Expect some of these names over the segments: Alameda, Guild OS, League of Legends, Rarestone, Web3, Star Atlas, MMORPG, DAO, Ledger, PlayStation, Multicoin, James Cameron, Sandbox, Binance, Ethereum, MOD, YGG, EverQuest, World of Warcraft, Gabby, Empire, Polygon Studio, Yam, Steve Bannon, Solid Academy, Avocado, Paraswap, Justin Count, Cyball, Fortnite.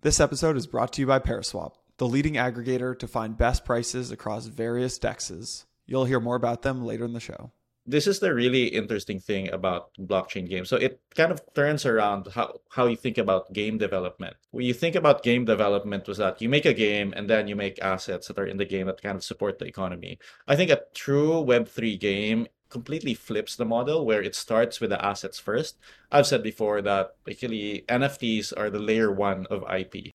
This episode is brought to you by Paraswap, the leading aggregator to find best prices across various DEXs. You'll hear more about them later in the show. This is the really interesting thing about blockchain games. So it kind of turns around how you think about game development. When you think about game development was that you make a game and then you make assets that are in the game that kind of support the economy. I think a true Web3 game completely flips the model where it starts with the assets first. I've said before that basically NFTs are the layer one of IP.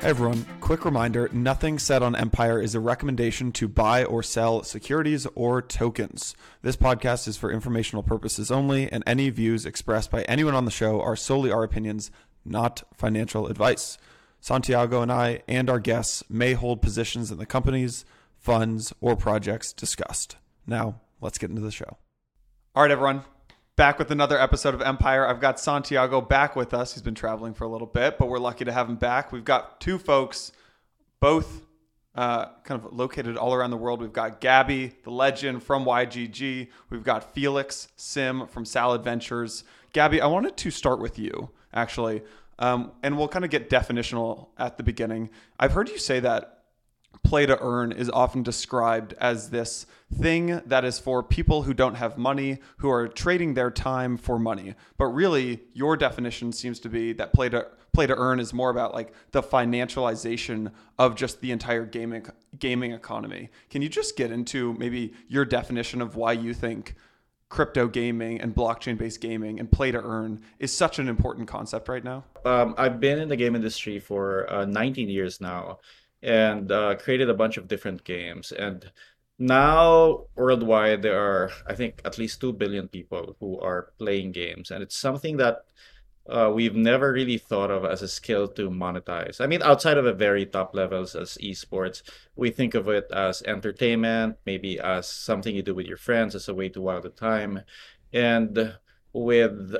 Hey everyone, quick reminder, nothing said on Empire is a recommendation to buy or sell securities or tokens. This podcast is for informational purposes only, and any views expressed by anyone on the show are solely our opinions, not financial advice. Santiago and I and our guests may hold positions in the companies, funds, or projects discussed. Now, let's get into the show. All right, everyone. Back with another episode of Empire. I've got Santiago back with us. He's been traveling for a little bit, but we're lucky to have him back. We've got two folks, both kind of located all around the world. We've got Gabby, the legend from YGG. We've got Felix Sim from Salad Ventures. Gabby, I wanted to start with you, actually. And we'll kind of get definitional at the beginning. I've heard you say that play to earn is often described as this thing that is for people who don't have money, who are trading their time for money. But really, your definition seems to be that play to earn is more about like the financialization of just the entire gaming economy. Can you just get into maybe your definition of why you think crypto gaming and blockchain-based gaming and play to earn is such an important concept right now? I've been in the game industry for 19 years now and created a bunch of different games. And now worldwide, there are, I think, at least 2 billion people who are playing games. And it's something that we've never really thought of as a skill to monetize. I mean, outside of the very top levels as esports, we think of it as entertainment, maybe as something you do with your friends, as a way to while the time. And with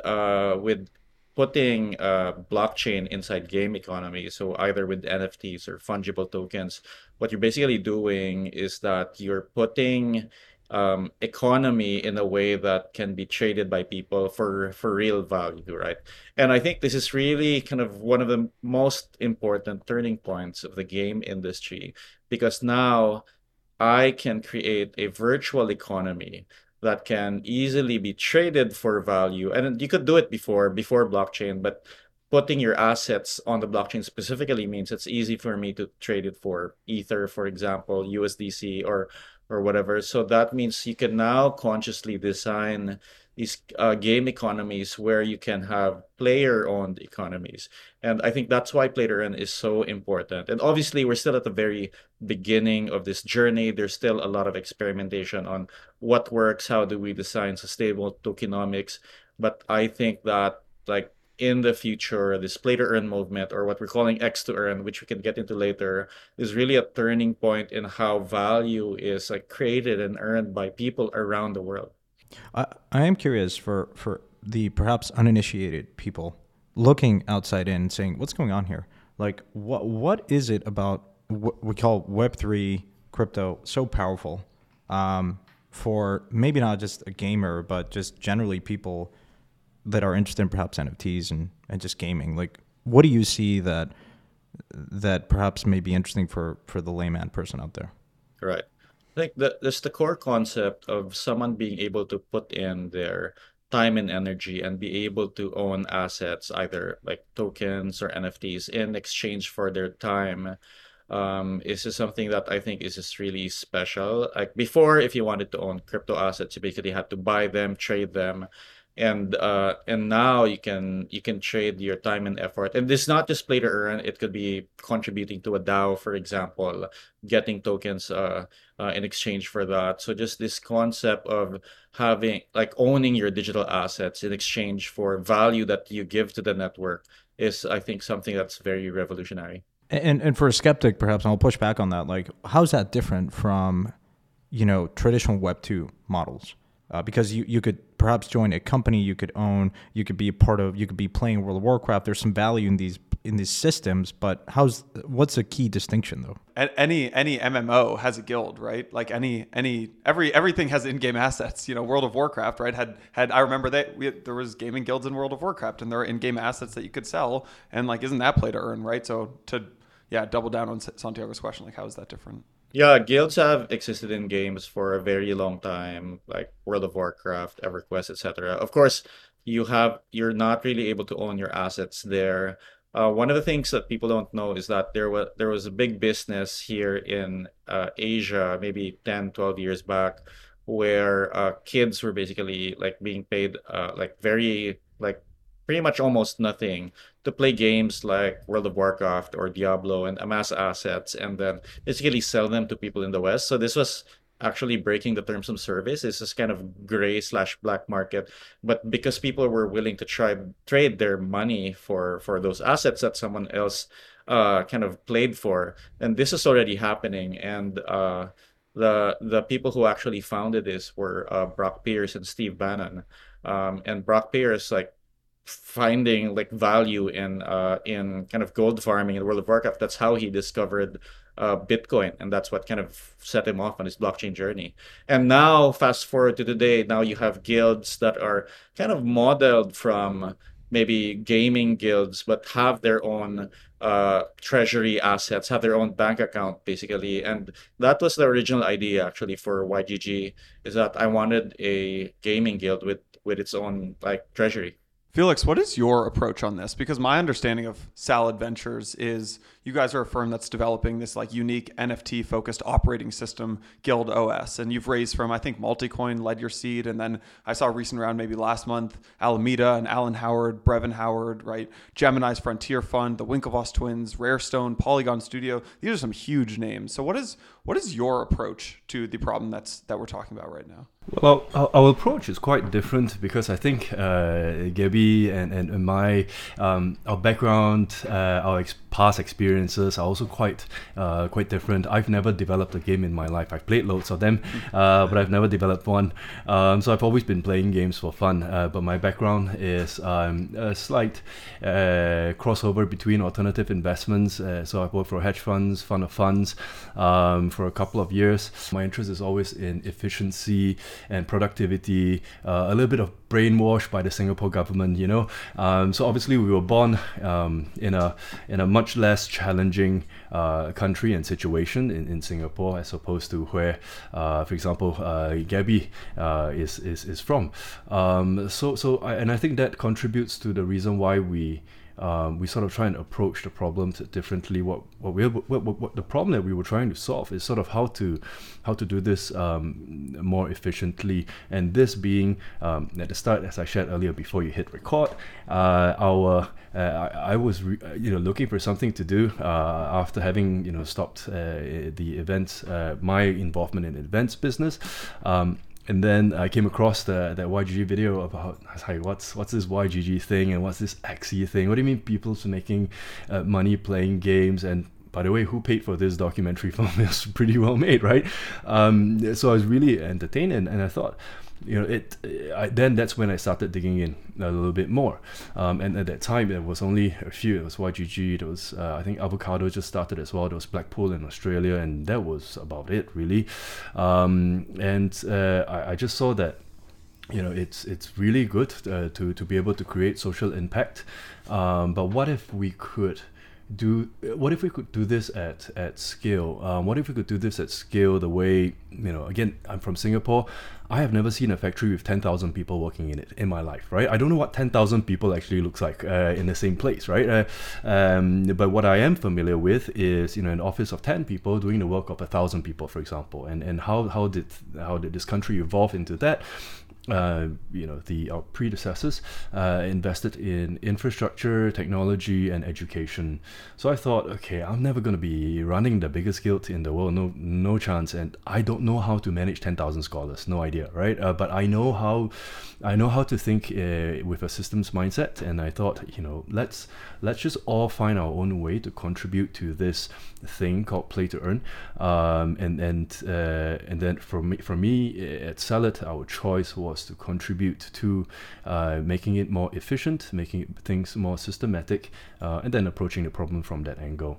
putting blockchain inside game economy, so either with NFTs or fungible tokens, what you're basically doing is that you're putting economy in a way that can be traded by people for real value, right? And I think this is really kind of one of the most important turning points of the game industry, because now I can create a virtual economy that can easily be traded for value. And you could do it before blockchain, but putting your assets on the blockchain specifically means it's easy for me to trade it for Ether, for example, USDC, or whatever. So that means you can now consciously design these game economies where you can have player-owned economies. And I think that's why play to earn is so important. And obviously, we're still at the very beginning of this journey. There's still a lot of experimentation on what works, how do we design sustainable tokenomics. But I think that like in the future, this play to earn movement, or what we're calling X to earn, which we can get into later, is really a turning point in how value is like created and earned by people around the world. I am curious for the perhaps uninitiated people looking outside in, saying, "What's going on here? Like, what is it about what we call Web3 crypto so powerful for maybe not just a gamer, but just generally people that are interested in perhaps NFTs and just gaming? Like, what do you see that perhaps may be interesting for the layman person out there?" Right. I think that's the core concept of someone being able to put in their time and energy and be able to own assets, either like tokens or NFTs, in exchange for their time. Is just something that I think is just really special. Like before, if you wanted to own crypto assets, you basically had to buy them, trade them. And now you can trade your time and effort. And this is not just play to earn. It could be contributing to a DAO, for example, getting tokens in exchange for that. So just this concept of having like owning your digital assets in exchange for value that you give to the network is, I think, something that's very revolutionary. And for a skeptic, perhaps, and I'll push back on that. Like, how's that different from, traditional Web2 models? Because you could perhaps join a company, you could own, you could be a part of, you could be playing World of Warcraft. There's some value in these in these systems, but what's a key distinction though? Any MMO has a guild, right? Like everything has in-game assets. You know, World of Warcraft, right? Had I remember that there was gaming guilds in World of Warcraft, and there were in-game assets that you could sell. And like, isn't that play to earn, right? So double down on Santiago's question, like how is that different? Yeah, guilds have existed in games for a very long time, like World of Warcraft, EverQuest, etc. Of course, you're not really able to own your assets there. One of the things that people don't know is that there was a big business here in Asia, maybe 10, 12 years back, where kids were basically like being paid pretty much almost nothing to play games like World of Warcraft or Diablo and amass assets and then basically sell them to people in the West. So this was actually breaking the terms of service. It's this kind of gray/black market. But because people were willing to trade their money for those assets that someone else kind of played for, and this is already happening. And the people who actually founded this were Brock Pierce and Steve Bannon. And Brock Pierce, like, finding like value in kind of gold farming in World of Warcraft. That's how he discovered Bitcoin, and that's what kind of set him off on his blockchain journey. And now fast forward to today, now you have guilds that are kind of modeled from maybe gaming guilds, but have their own treasury assets, have their own bank account basically. And that was the original idea actually for YGG, is that I wanted a gaming guild with its own like treasury. Felix, what is your approach on this? Because my understanding of Salad Ventures is you guys are a firm that's developing this like unique NFT-focused operating system, Guild OS, and you've raised from, I think, Multicoin led your seed, and then I saw a recent round maybe last month, Alameda and Alan Howard, Brevin Howard, right? Gemini's Frontier Fund, the Winklevoss Twins, Rarestone, Polygon Studio. These are some huge names. So what is your approach to the problem that we're talking about right now? Well, our approach is quite different because I think Gabby and my our background, our past experiences are also quite different. I've never developed a game in my life. I've played loads of them, but I've never developed one. So I've always been playing games for fun. But my background is a slight crossover between alternative investments. So I've worked for hedge funds, fund of funds, for a couple of years. My interest is always in efficiency and productivity, a little bit of brainwashed by the Singapore government, you know. So obviously we were born in a much less challenging country and situation in Singapore as opposed to where, for example, Gabby is from. So I think that contributes to the reason why we sort of try and approach the problem differently. What the problem that we were trying to solve is sort of how to do this more efficiently. And this being at the start, as I shared earlier, before you hit record, I was looking for something to do after having stopped the events, my involvement in events business. And then I came across that YGG video about, hey, what's this YGG thing and what's this Axie thing? What do you mean people's making money playing games? And by the way, who paid for this documentary film? It's pretty well made, right? So I was really entertained, and I thought, that's when I started digging in a little bit more. And at that time, there was only a few. It was YGG. There was, I think, Avocado just started as well. There was Blackpool in Australia, and that was about it, really. I just saw that, it's really good to be able to create social impact. But what if we could do this at scale? What if we could do this at scale the way, again, I'm from Singapore. I have never seen a factory with 10,000 people working in it in my life, right? I don't know what 10,000 people actually looks like in the same place, right? But what I am familiar with is, an office of 10 people doing the work of 1,000 people, for example. And how did this country evolve into that? Our predecessors invested in infrastructure, technology, and education. So I thought, okay, I'm never going to be running the biggest guild in the world, no chance. And I don't know how to manage 10,000 scholars, no idea, right? But I know how to think with a systems mindset. And I thought, let's just all find our own way to contribute to this thing called play to earn. And then for me at Salad, our choice was DAOs to contribute to making it more efficient, making things more systematic, and then approaching the problem from that angle.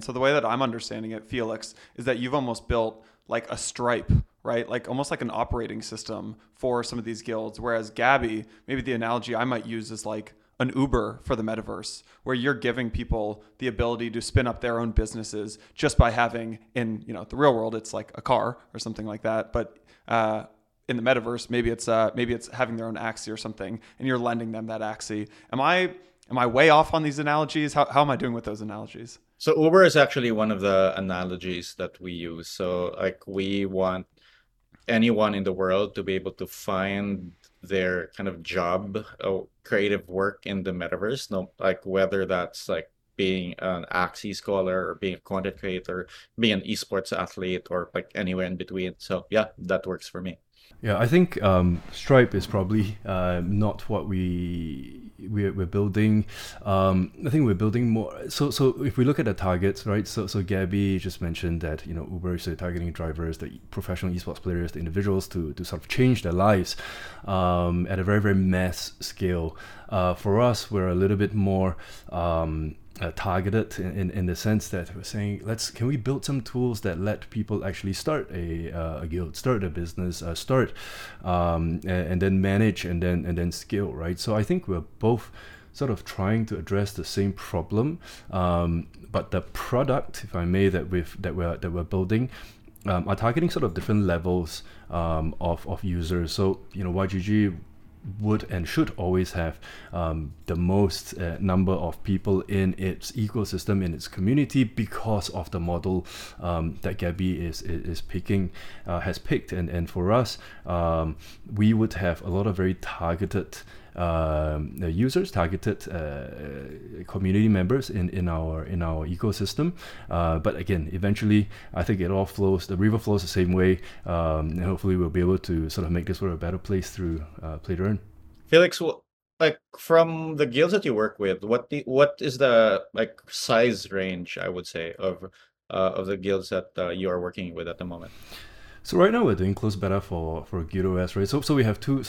So the way that I'm understanding it, Felix, is that you've almost built like a Stripe, right? Like almost like an operating system for some of these guilds. Whereas Gabby, maybe the analogy I might use is like an Uber for the metaverse, where you're giving people the ability to spin up their own businesses just by having, in the real world, it's like a car or something like that. But in the metaverse, maybe it's having their own Axie or something, and you're lending them that Axie. Am I way off on these analogies? How am I doing with those analogies? So Uber is actually one of the analogies that we use. So like we want anyone in the world to be able to find their kind of job or creative work in the metaverse. No, like whether that's like being an Axie scholar or being a content creator, being an esports athlete, or like anywhere in between. So yeah, that works for me. Yeah, I think Stripe is probably not what we're building. I think we're building more. So if we look at the targets, right? So Gabby just mentioned that Uber is targeting drivers, the professional esports players, the individuals to sort of change their lives at a very, very mass scale. For us, we're a little bit more targeted in the sense that we're saying, can we build some tools that let people actually start a guild, start a business, and then manage and then scale, right? So I think we're both sort of trying to address the same problem, but the product, if I may, that we're building are targeting sort of different levels of users. So YGG would and should always have the most number of people in its ecosystem, in its community, because of the model that Gabby is picking, has picked. And for us, we would have a lot of very targeted users, targeted community members in our ecosystem. But again, eventually, I think it all flows. The river flows the same way, and hopefully, we'll be able to sort of make this world a better place through play to earn. Felix, like from the guilds that you work with, what is the like size range? I would say of the guilds that you are working with at the moment. So right now we're doing closed beta for Guild OS, right? So we have two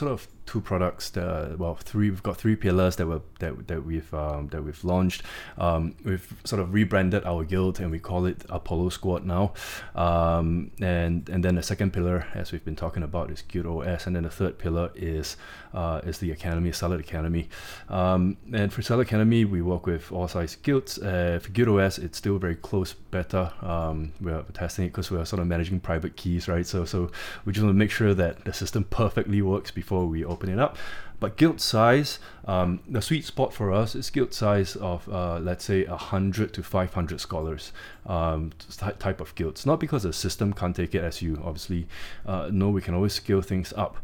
products. Three. We've got three pillars that we've launched. We've sort of rebranded our guild and we call it Apollo Squad now. And then the second pillar, as we've been talking about, is Guild OS, and then the third pillar is the Academy, Solid Academy. And for Solid Academy, we work with all size guilds. For Guild OS, it's still very close beta. We're testing it because we're sort of managing private keys, right? So we just want to make sure that the system perfectly works before we open it up. But guild size, the sweet spot for us is guild size of, let's say, 100 to 500 scholars type of guilds. Not because the system can't take it, as you obviously know, we can always scale things up.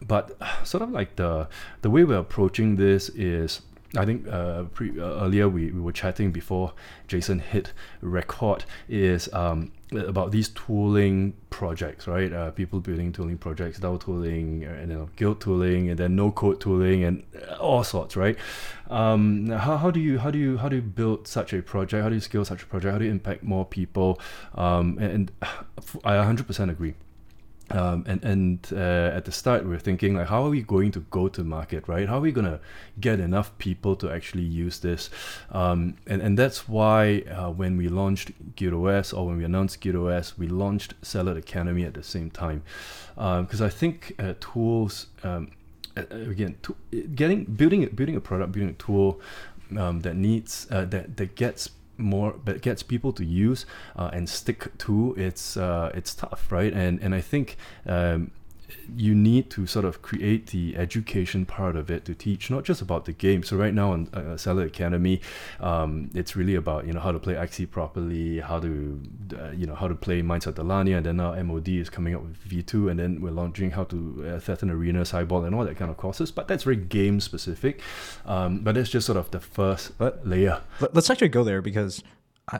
But sort of like the way we're approaching this is, I think earlier we were chatting before Jason hit record, is about these tooling projects, right? People building tooling projects, DAO tooling, and then guild tooling, and then no code tooling, and all sorts, right? How do you build such a project? How do you scale such a project? How do you impact more people? And I 100% agree. At the start, we were thinking, like, how are we going to go to market, right? How are we going to get enough people to actually use this? And that's why when we launched Guild OS, or when we announced Guild OS, we launched Salad Academy at the same time. Because I think tools, building a product, building a tool that gets people to use and stick to, it's tough, right? And I think you need to sort of create the education part of it to teach, not just about the game. So right now on Salad Academy, it's really about how to play Axie properly, how to play Mines of Delania, and then now MOD is coming up with V2, and then we're launching how to Thetan Arena, Cyball, and all that kind of courses. But that's very game specific. But it's just sort of the first layer. Let's actually go there, because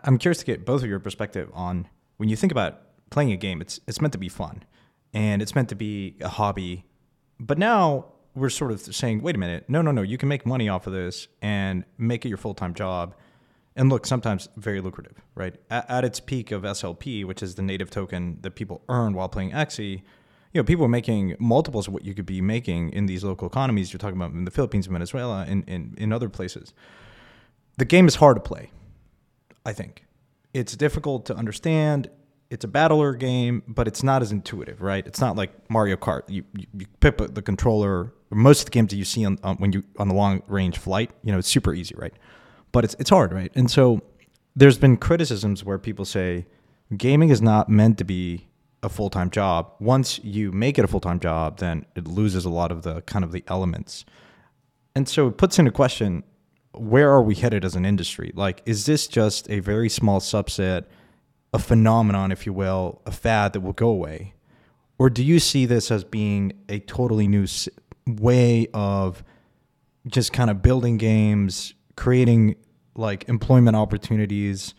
I'm curious to get both of your perspective on, when you think about playing a game, it's meant to be fun. And it's meant to be a hobby. But now we're sort of saying, wait a minute, no, you can make money off of this and make it your full-time job. And look, sometimes very lucrative, right? At its peak of SLP, which is the native token that people earn while playing Axie, you know, people are making multiples of what you could be making in these local economies. You're talking about in the Philippines, Venezuela, in other places. The game is hard to play, I think. It's difficult to understand. It's a battler game, but it's not as intuitive, right? It's not like Mario Kart. You pick up the controller. Most of the games that you see on the long range flight, you know, it's super easy, right? But it's hard, right? And so there's been criticisms where people say gaming is not meant to be a full-time job. Once you make it a full-time job, then it loses a lot of the kind of the elements. And so it puts into question, where are we headed as an industry? Like, is this just a very small subset, a phenomenon, if you will, a fad that will go away? Or do you see this as being a totally new way of just kind of building games, creating like employment opportunities?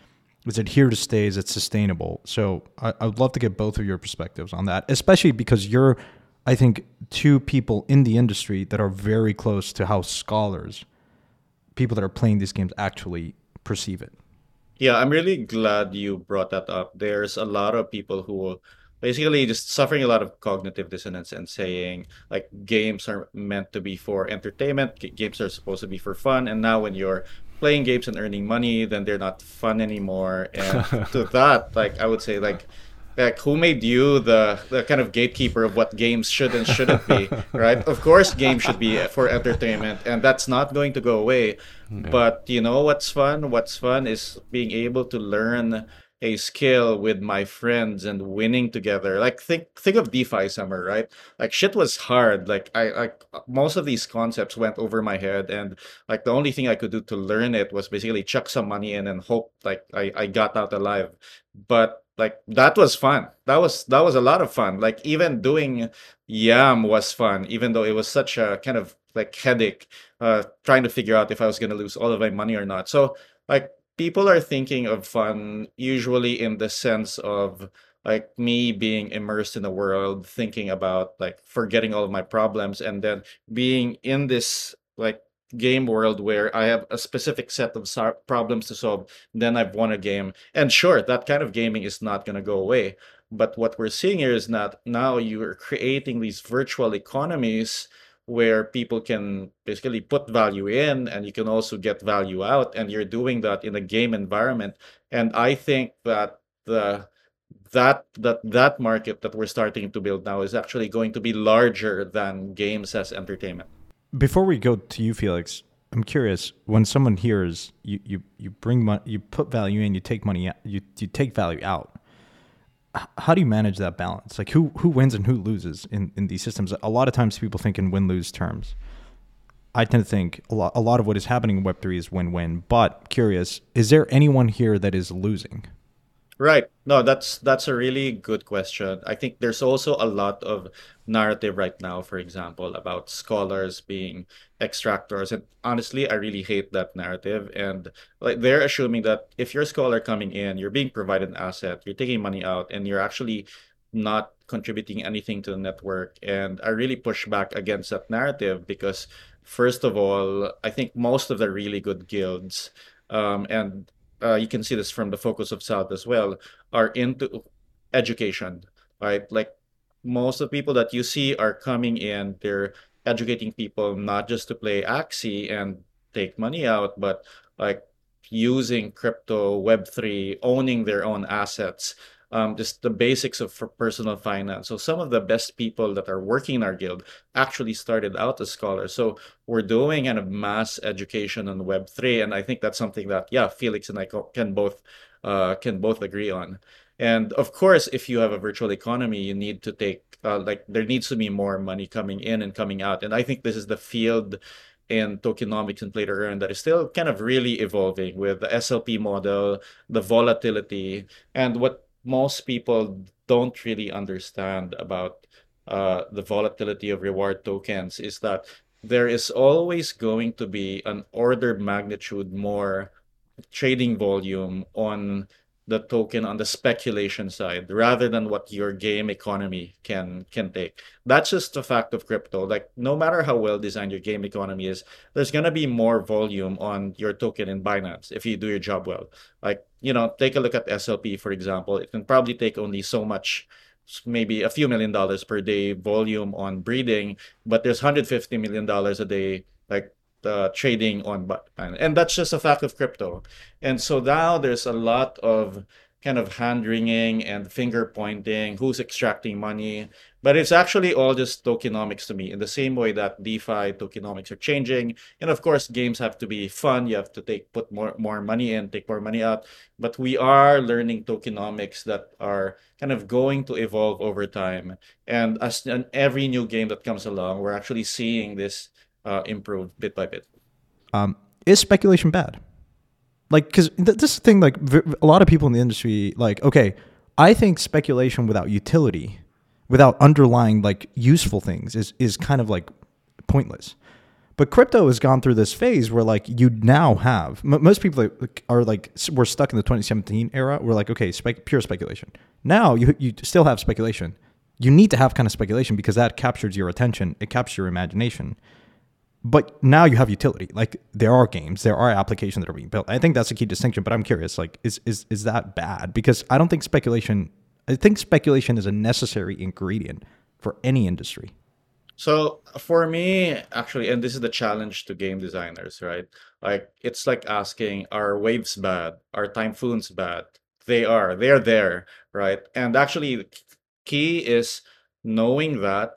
Is it here to stay? Is it sustainable? So I would love to get both of your perspectives on that, especially because you're, I think, two people in the industry that are very close to how scholars, people that are playing these games, actually perceive it. Yeah, I'm really glad you brought that up. There's a lot of people who are basically just suffering a lot of cognitive dissonance and saying, like, games are meant to be for entertainment, games are supposed to be for fun, and now when you're playing games and earning money, then they're not fun anymore. And to that, like, I would say, like who made you the kind of gatekeeper of what games should and shouldn't be, right? Of course, games should be for entertainment, and that's not going to go away. No. But you know what's fun? What's fun is being able to learn a skill with my friends and winning together. Like think of DeFi summer, right? Like shit was hard. Like most of these concepts went over my head, and like the only thing I could do to learn it was basically chuck some money in and hope like I got out alive. But like that was fun. That was a lot of fun. Like even doing Yam was fun, even though it was such a kind of like headache, trying to figure out if I was gonna lose all of my money or not. So like, people are thinking of fun usually in the sense of like me being immersed in the world, thinking about like forgetting all of my problems, and then being in this like game world where I have a specific set of problems to solve. Then I've won a game. And sure, that kind of gaming is not going to go away. But what we're seeing here is that now you are creating these virtual economies where people can basically put value in and you can also get value out, and you're doing that in a game environment. And I think that that market that we're starting to build now is actually going to be larger than games as entertainment. Before we go to you, Felix, I'm curious, when someone hears you put value in, you take money out, you take value out, how do you manage that balance? Like who wins and who loses in these systems? A lot of times people think in win-lose terms. I tend to think a lot of what is happening in Web3 is win-win, but curious, is there anyone here that is losing? Right. No, that's a really good question. I think there's also a lot of narrative right now, for example, about scholars being extractors. And honestly, I really hate that narrative. And like they're assuming that if you're a scholar coming in, you're being provided an asset, you're taking money out, and you're actually not contributing anything to the network. And I really push back against that narrative because, first of all, I think most of the really good guilds and you can see this from the focus of South as well, are into education, right? Like most of the people that you see are coming in, they're educating people not just to play Axie and take money out, but like using crypto, Web3, owning their own assets, just the basics of personal finance. So some of the best people that are working in our guild actually started out as scholars. So we're doing kind of mass education on Web3, and I think that's something that, yeah, Felix and I can both agree on. And of course, if you have a virtual economy, you need to take there needs to be more money coming in and coming out. And I think this is the field in tokenomics and play to earn that is still kind of really evolving with the SLP model, the volatility, and what most people don't really understand about the volatility of reward tokens is that there is always going to be an order of magnitude more trading volume on the token on the speculation side rather than what your game economy can take. That's just a fact of crypto. Like no matter how well designed your game economy is, there's going to be more volume on your token in Binance if you do your job well. Like, you know, take a look at SLP, for example. It can probably take only so much maybe a few $1 million per day volume on breeding, but there's $150 million a day like trading on Binance. And that's just a fact of crypto. And so now there's a lot of kind of hand-wringing and finger-pointing, who's extracting money. But it's actually all just tokenomics to me, in the same way that DeFi tokenomics are changing. And of course, games have to be fun. You have to put more money in, take more money out. But we are learning tokenomics that are kind of going to evolve over time. And as in every new game that comes along, we're actually seeing this improve bit by bit. Is speculation bad? Like, because this thing, like, a lot of people in the industry, like, okay, I think speculation without utility, without underlying, like, useful things is kind of, like, pointless. But crypto has gone through this phase where, like, you now have, most people are, like, we're stuck in the 2017 era. We're like, okay, pure speculation. Now you still have speculation. You need to have kind of speculation because that captures your attention. It captures your imagination. But now you have utility. Like, there are games, there are applications that are being built. I think that's a key distinction, but I'm curious, like, is that bad? Because I don't think speculation is a necessary ingredient for any industry. So for me, actually, and this is the challenge to game designers, right? Like, it's like asking, are waves bad? Are typhoons bad? They are. They're there, right? And actually, the key is knowing that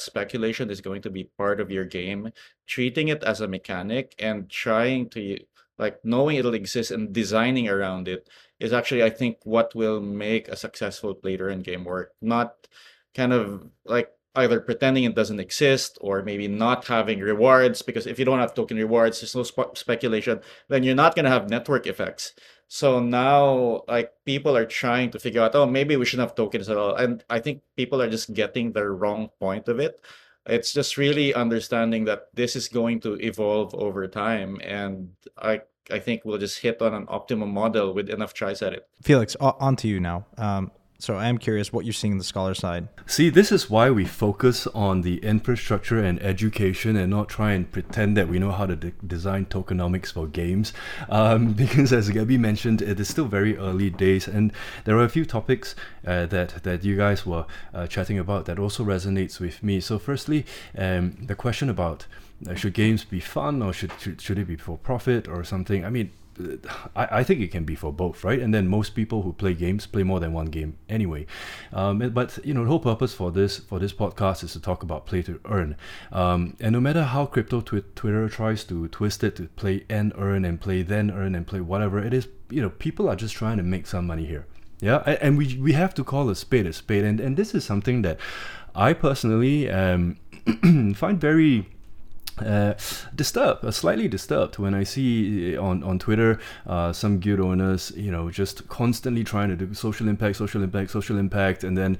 speculation is going to be part of your game, treating it as a mechanic and trying to, like, knowing it'll exist and designing around it is actually, I think, what will make a successful play-to-earn game work. Not kind of like either pretending it doesn't exist or maybe not having rewards, because if you don't have token rewards, there's no speculation, then you're not going to have network effects. So now, like, people are trying to figure out, oh, maybe we shouldn't have tokens at all. And I think people are just getting the wrong point of it. It's just really understanding that this is going to evolve over time. And I think we'll just hit on an optimum model with enough tries at it. Felix, on to you now. So I am curious what you're seeing in the scholar side. See, this is why we focus on the infrastructure and education and not try and pretend that we know how to design tokenomics for games. Because as Gabby mentioned, it is still very early days. And there are a few topics that you guys were chatting about that also resonates with me. So firstly, the question about should games be fun or should it be for profit or something? I mean, I think it can be for both, right? And then most people who play games play more than one game anyway. But you know, the whole purpose for this podcast is to talk about play to earn. And no matter how crypto Twitter tries to twist it to play and earn and play then earn and play whatever it is, you know, people are just trying to make some money here. Yeah, and we have to call a spade. And this is something that I personally find very slightly disturbed when I see on Twitter some guild owners, you know, just constantly trying to do social impact, and then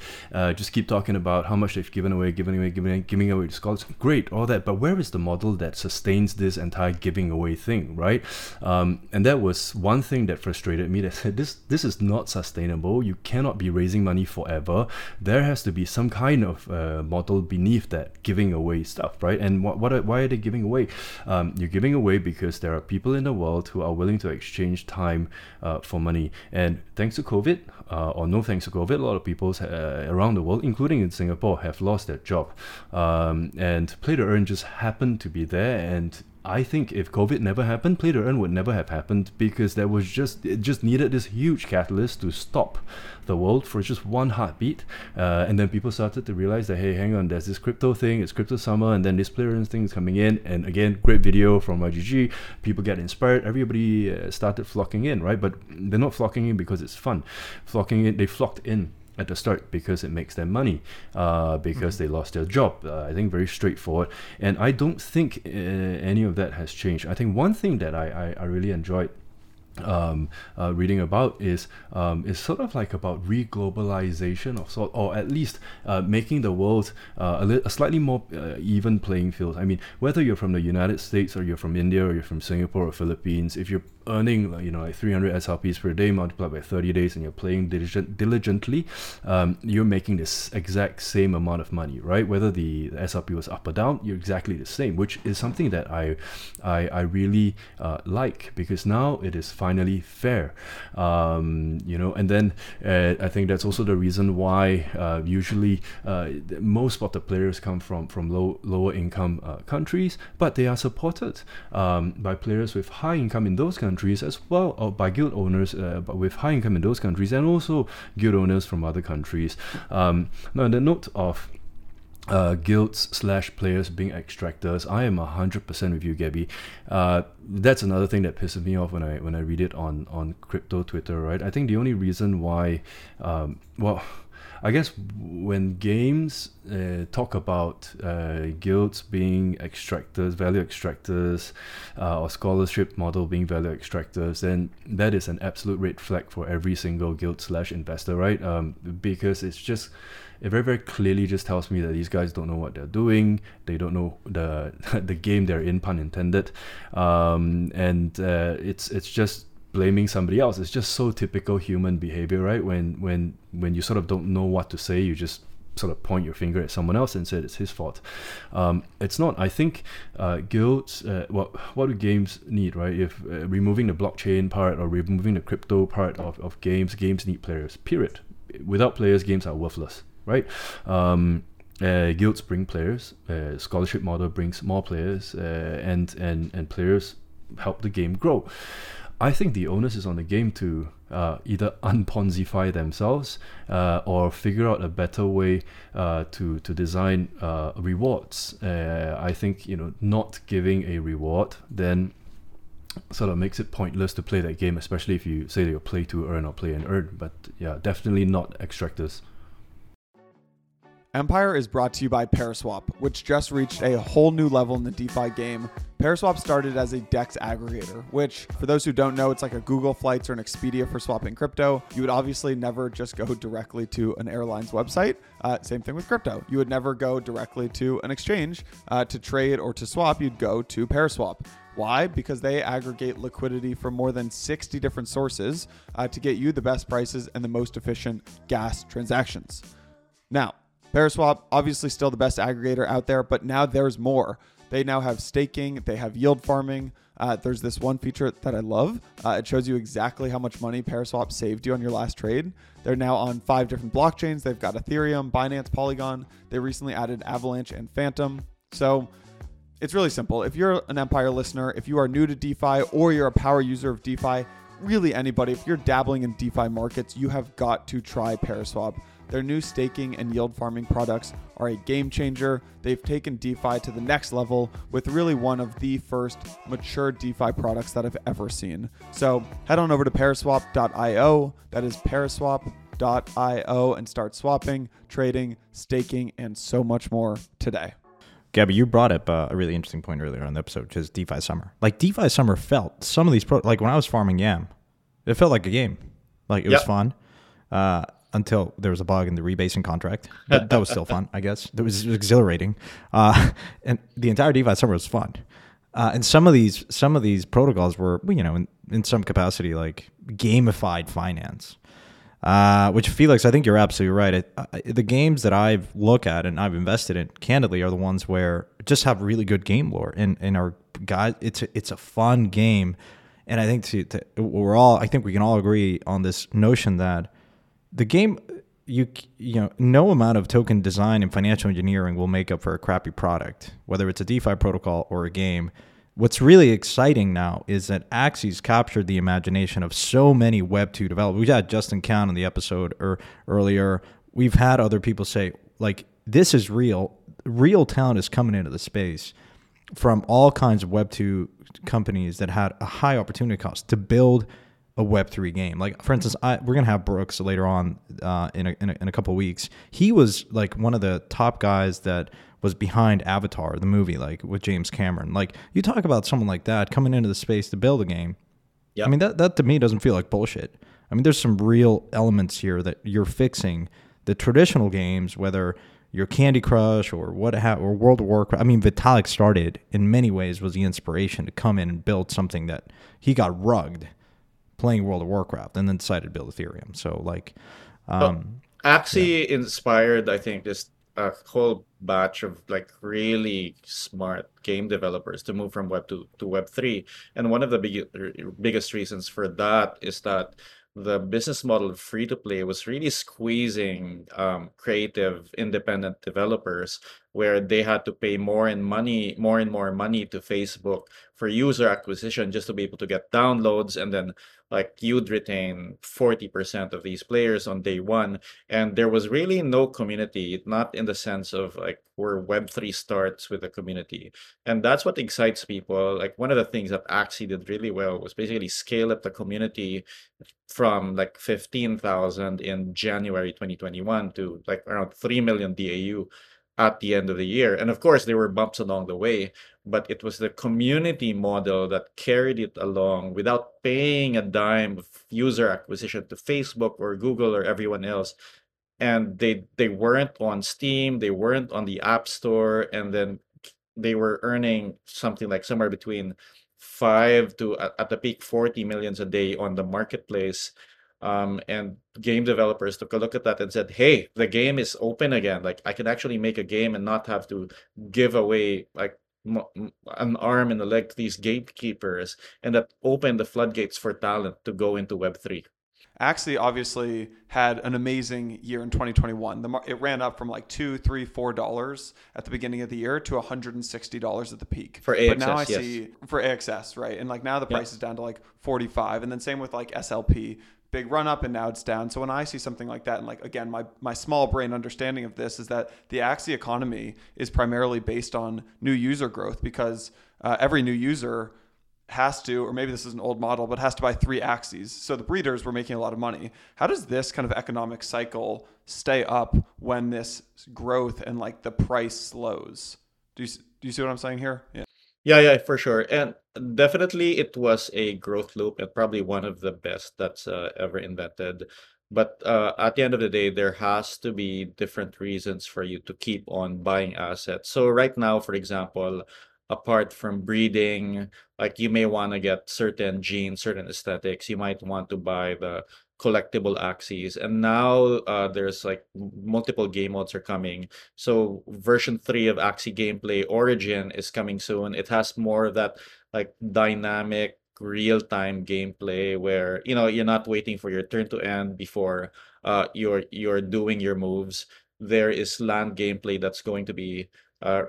just keep talking about how much they've given away to scholars. Great, all that, but where is the model that sustains this entire giving away thing, right? And that was one thing that frustrated me, that said this is not sustainable. You cannot be raising money forever. There has to be some kind of model beneath that giving away stuff, right? And why are they giving away? You're giving away because there are people in the world who are willing to exchange time for money. And thanks to COVID, or no thanks to COVID, a lot of people around the world, including in Singapore, have lost their job. And play to earn just happened to be there. And I think if COVID never happened, play to earn would never have happened, because there was it just needed this huge catalyst to stop the world for just one heartbeat, and then people started to realize that, hey, hang on, there's this crypto thing, it's crypto summer, and then this play to earn thing is coming in. And again, great video from YGG, people get inspired, everybody started flocking in, right? But they're not flocking in because it's fun. They flocked in at the start because it makes them money, because they lost their job. I think very straightforward. And I don't think any of that has changed. I think one thing that I really enjoyed reading about is sort of like about re-globalization of sort, or at least making the world a slightly more even playing field. I mean, whether you're from the United States or you're from India or you're from Singapore or Philippines, if you're earning, you know, like 300 SLPs per day multiplied by 30 days and you're playing diligently, you're making this exact same amount of money, right? Whether the SLP was up or down, you're exactly the same, which is something that I really like, because now it is fine. finally fair. And then I think that's also the reason why usually most of the players come from lower income countries, but they are supported by players with high income in those countries as well, or by guild owners with high income in those countries, and also guild owners from other countries. Now, on the note of guilds / players being extractors, I am 100% with you, Gabby. That's another thing that pisses me off when I read it on crypto Twitter, right? I think the only reason why, I guess when games talk about guilds being extractors, value extractors, or scholarship model being value extractors, then that is an absolute red flag for every single guild / investor, right? Because it's just, it very, very clearly just tells me that these guys don't know what they're doing. They don't know the game they're in, pun intended. It's just blaming somebody else. It's just so typical human behavior, right? When you sort of don't know what to say, you just sort of point your finger at someone else and say it's his fault. It's not. I think guilds, what do games need, right? If removing the blockchain part or removing the crypto part of games need players, period. Without players, games are worthless, right? Guilds bring players, scholarship model brings more players, and players help the game grow. I think the onus is on the game to either un-Ponzify themselves or figure out a better way to design rewards. I think, not giving a reward then sort of makes it pointless to play that game, especially if you say that you play to earn or play and earn. But yeah, definitely not extractors. Empire is brought to you by Paraswap, which just reached a whole new level in the DeFi game. Paraswap started as a DEX aggregator, which, for those who don't know, it's like a Google Flights or an Expedia for swapping crypto. You would obviously never just go directly to an airline's website. Same thing with crypto. You would never go directly to an exchange to trade or to swap. You'd go to Paraswap. Why? Because they aggregate liquidity from more than 60 different sources to get you the best prices and the most efficient gas transactions. Now, Paraswap, obviously still the best aggregator out there, but now there's more. They now have staking, they have yield farming. There's this one feature that I love. It shows you exactly how much money Paraswap saved you on your last trade. They're now on 5 different blockchains. They've got Ethereum, Binance, Polygon. They recently added Avalanche and Phantom. So it's really simple. If you're an Empire listener, if you are new to DeFi or you're a power user of DeFi, really anybody, if you're dabbling in DeFi markets, you have got to try Paraswap. Their new staking and yield farming products are a game changer. They've taken DeFi to the next level with really one of the first mature DeFi products that I've ever seen. So head on over to paraswap.io, that is paraswap.io, and start swapping, trading, staking, and so much more today. Gabby, you brought up a really interesting point earlier on the episode, which is DeFi Summer. Like, DeFi Summer felt, some of these, like when I was farming Yam, it felt like a game. Like, it was fun. Until there was a bug in the rebasing contract. But that was still fun, I guess. That was exhilarating. And the entire DeFi Summer was fun. And some of these protocols were, in some capacity, like gamified finance. Which, Felix, I think you're absolutely right. The games that I've looked at and I've invested in, candidly, are the ones where just have really good game lore. And our guys, it's a fun game. And I think I think we can all agree on this notion that the game, no amount of token design and financial engineering will make up for a crappy product, whether it's a DeFi protocol or a game. What's really exciting now is that Axie's captured the imagination of so many Web2 developers. We had Justin Count on the episode earlier. We've had other people say, like, this is real. Real talent is coming into the space from all kinds of Web2 companies that had a high opportunity cost to build a Web3 game. Like, for instance, we're going to have Brooks later on in a couple of weeks. He was like one of the top guys that was behind Avatar, the movie, like with James Cameron. Like, you talk about someone like that coming into the space to build a game. Yep. I mean, that to me doesn't feel like bullshit. I mean, there's some real elements here that you're fixing the traditional games, whether your Candy Crush or World of Warcraft. I mean, Vitalik started in many ways was the inspiration to come in and build something that he got rugged playing World of Warcraft and then decided to build Ethereum. So Axie inspired, I think, just a whole batch of like really smart game developers to move from Web 2 to Web 3. And one of the biggest reasons for that is that the business model of free-to-play was really squeezing creative, independent developers, where they had to pay more and more money to Facebook for user acquisition just to be able to get downloads. And then like you'd retain 40% of these players on day one. And there was really no community, not in the sense of like where Web3 starts with a community. And that's what excites people. Like one of the things that Axie did really well was basically scale up the community from like 15,000 in January 2021 to like around 3 million DAU at the end of the year. And of course, there were bumps along the way, but it was the community model that carried it along without paying a dime of user acquisition to Facebook or Google or everyone else. And they weren't on Steam, they weren't on the App Store, and then they were earning something like somewhere between 5 to, at the peak, 40 millions a day on the marketplace. And game developers took a look at that and said, hey, the game is open again. Like I can actually make a game and not have to give away like an arm and a leg to these gatekeepers. And that opened the floodgates for talent to go into Web3. Axie obviously had an amazing year in 2021. It ran up from like $2, $3, $4 at the beginning of the year to $160 at the peak. For AXS, but now I see for AXS, right? And like now the price is down to like 45. And then same with like SLP. Big run up and now it's down. So when I see something like that, and like again, my small brain understanding of this is that the Axie economy is primarily based on new user growth, because every new user has to, or maybe this is an old model, but has to buy 3 Axies. So the breeders were making a lot of money. How does this kind of economic cycle stay up when this growth and like the price slows? Do you see what I'm saying here? Yeah. Yeah, for sure. And definitely it was a growth loop and probably one of the best that's ever invented. But at the end of the day, there has to be different reasons for you to keep on buying assets. So right now, for example, apart from breeding, like you may want to get certain genes, certain aesthetics, you might want to buy the collectible axes. And now there's like multiple game modes are coming. So version 3 of Axie gameplay, Origin, is coming soon. It has more of that like dynamic real-time gameplay where, you know, you're not waiting for your turn to end before you're doing your moves. There is land gameplay that's going to be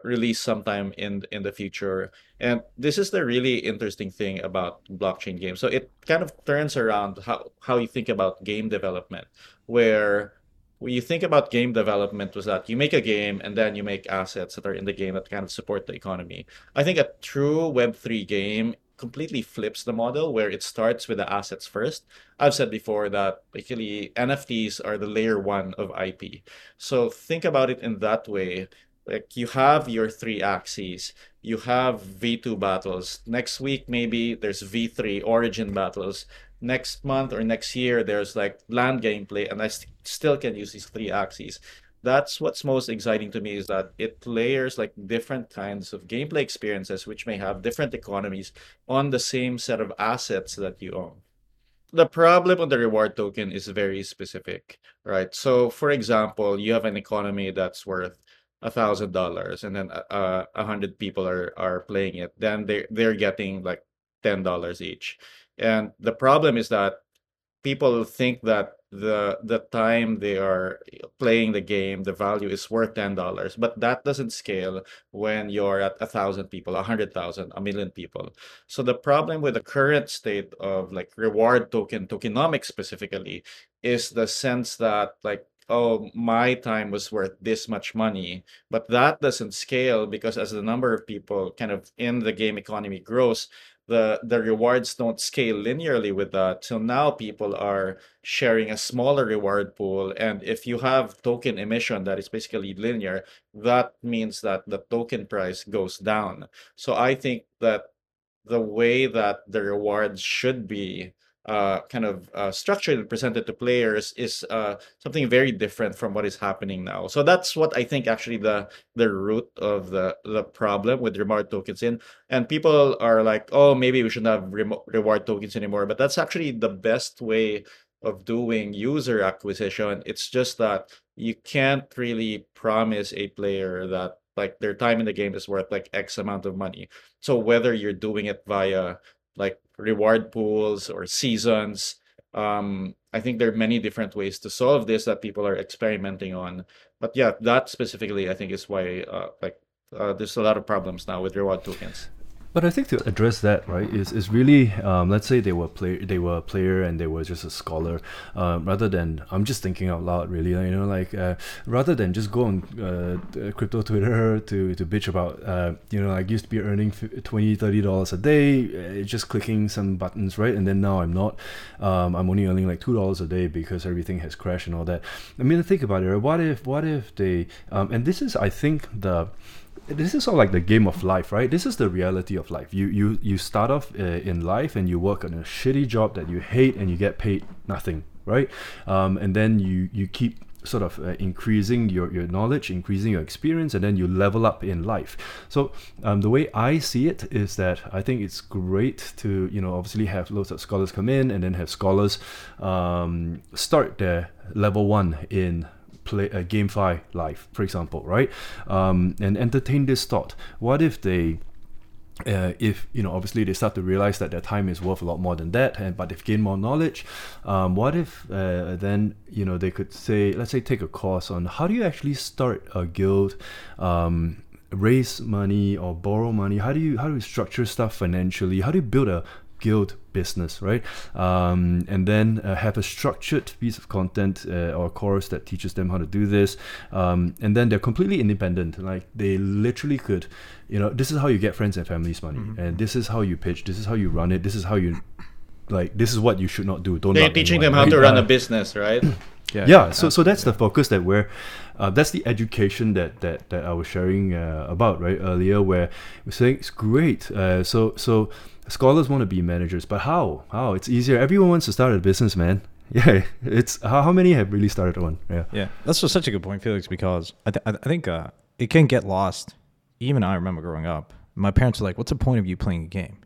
released sometime in the future. And this is the really interesting thing about blockchain games. So it kind of turns around how you think about game development, where when you think about game development was that you make a game and then you make assets that are in the game that kind of support the economy. I think a true Web3 game completely flips the model, where it starts with the assets first. I've said before that basically NFTs are the layer 1 of IP. So think about it in that way. Like you have your 3 axes, you have V2 battles. Next week, maybe there's V3 origin battles. Next month or next year, there's like land gameplay, and I still can use these 3 axes. That's what's most exciting to me, is that it layers like different kinds of gameplay experiences, which may have different economies on the same set of assets that you own. The problem on the reward token is very specific, right? So for example, you have an economy that's worth $1,000, and then 100 people are playing it, then they're getting like $10 each. And the problem is that people think that the time they are playing the game, the value is worth $10, but that doesn't scale when you're at 1,000 people, 100,000, 1 million people. So the problem with the current state of like reward tokenomics specifically is the sense that like, oh, my time was worth this much money, but that doesn't scale, because as the number of people kind of in the game economy grows, the rewards don't scale linearly with that. So now people are sharing a smaller reward pool. And if you have token emission that is basically linear, that means that the token price goes down. So I think that the way that the rewards should be structured and presented to players is something very different from what is happening now. So that's what I think actually the root of the problem with reward tokens in. And people are like, oh, maybe we shouldn't have reward tokens anymore. But that's actually the best way of doing user acquisition. It's just that you can't really promise a player that like their time in the game is worth like X amount of money. So whether you're doing it via like reward pools or seasons, I think there are many different ways to solve this that people are experimenting on. But yeah, that specifically I think is why there's a lot of problems now with reward tokens. But I think to address that, right, is really, let's say they were a player and they were just a scholar, rather than, I'm just thinking out loud really, you know, like rather than just go on crypto Twitter to bitch about, you know, I used to be earning $20, $30 a day, just clicking some buttons, right? And then now I'm not, I'm only earning like $2 a day because everything has crashed and all that. I mean, think about it, right? What if they, and this is, I think, this is all like the game of life, right? This is the reality of life. You start off in life and you work on a shitty job that you hate and you get paid nothing, right? And then you keep sort of increasing your knowledge, increasing your experience, and then you level up in life. So the way I see it is that I think it's great to, you know, obviously have loads of scholars come in and then have scholars start their level one in GameFi life, for example, right? And entertain this thought. What if they if, you know, obviously they start to realize that their time is worth a lot more than that, but they've gained more knowledge. What if then, you know, they could say, let's say take a course on how do you actually start a guild, raise money or borrow money? How do you structure stuff financially? How do you build a guild business, right? And then have a structured piece of content or course that teaches them how to do this. And then they're completely independent. Like they literally could, you know, this is how you get friends and family's money. Mm-hmm. And this is how you pitch. This is how you run it. This is how you, like, this is what you should not do. Don't. They're teaching them how to run a business, right? Yeah. So that's the focus that we're, that's the education that I was sharing about, right, earlier, where we're saying it's great. So scholars want to be managers, but how? It's easier. Everyone wants to start a business, man. Yeah, it's how many have really started one? Yeah. That's just such a good point, Felix, because I think it can get lost. Even I remember growing up, my parents were like, "What's the point of you playing a game?"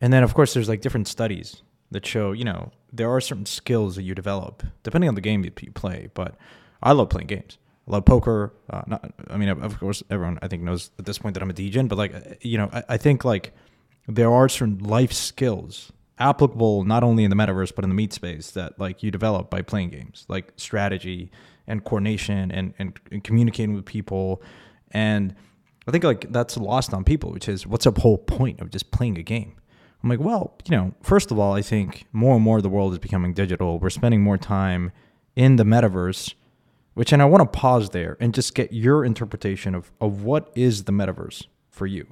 And then, of course, there's like different studies that show, you know, there are certain skills that you develop depending on the game you play. But I love playing games. I love poker. Of course, everyone I think knows at this point that I'm a degen. But like, you know, I think like, there are certain life skills applicable not only in the metaverse, but in the meat space that like you develop by playing games, like strategy and coordination and communicating with people. And I think like that's lost on people, which is what's the whole point of just playing a game? I'm like, well, you know, first of all, I think more and more of the world is becoming digital. We're spending more time in the metaverse, which, and I want to pause there and just get your interpretation of what is the metaverse for you.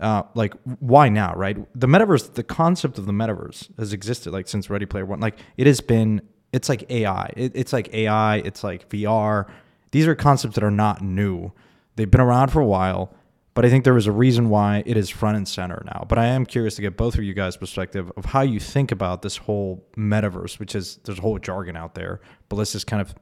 Like why now, right? The metaverse, the concept of the metaverse has existed like since Ready Player One. Like it has been, it's like AI. It's like VR. These are concepts that are not new. They've been around for a while, but I think there was a reason why it is front and center now. But I am curious to get both of you guys' perspective of how you think about this whole metaverse, which is, there's a whole jargon out there, but let's just kind of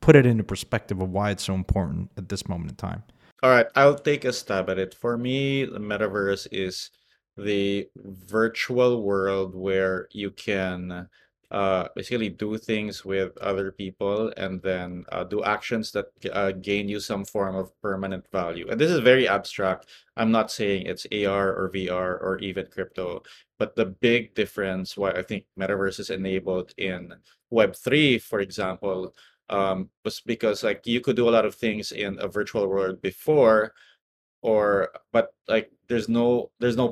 put it into perspective of why it's so important at this moment in time. All right, I'll take a stab at it. For me, the metaverse is the virtual world where you can basically do things with other people and then do actions that gain you some form of permanent value. And this is very abstract. I'm not saying it's AR or VR or even crypto, but the big difference why I think metaverse is enabled in Web3, for example, was because like you could do a lot of things in a virtual world before, but like there's no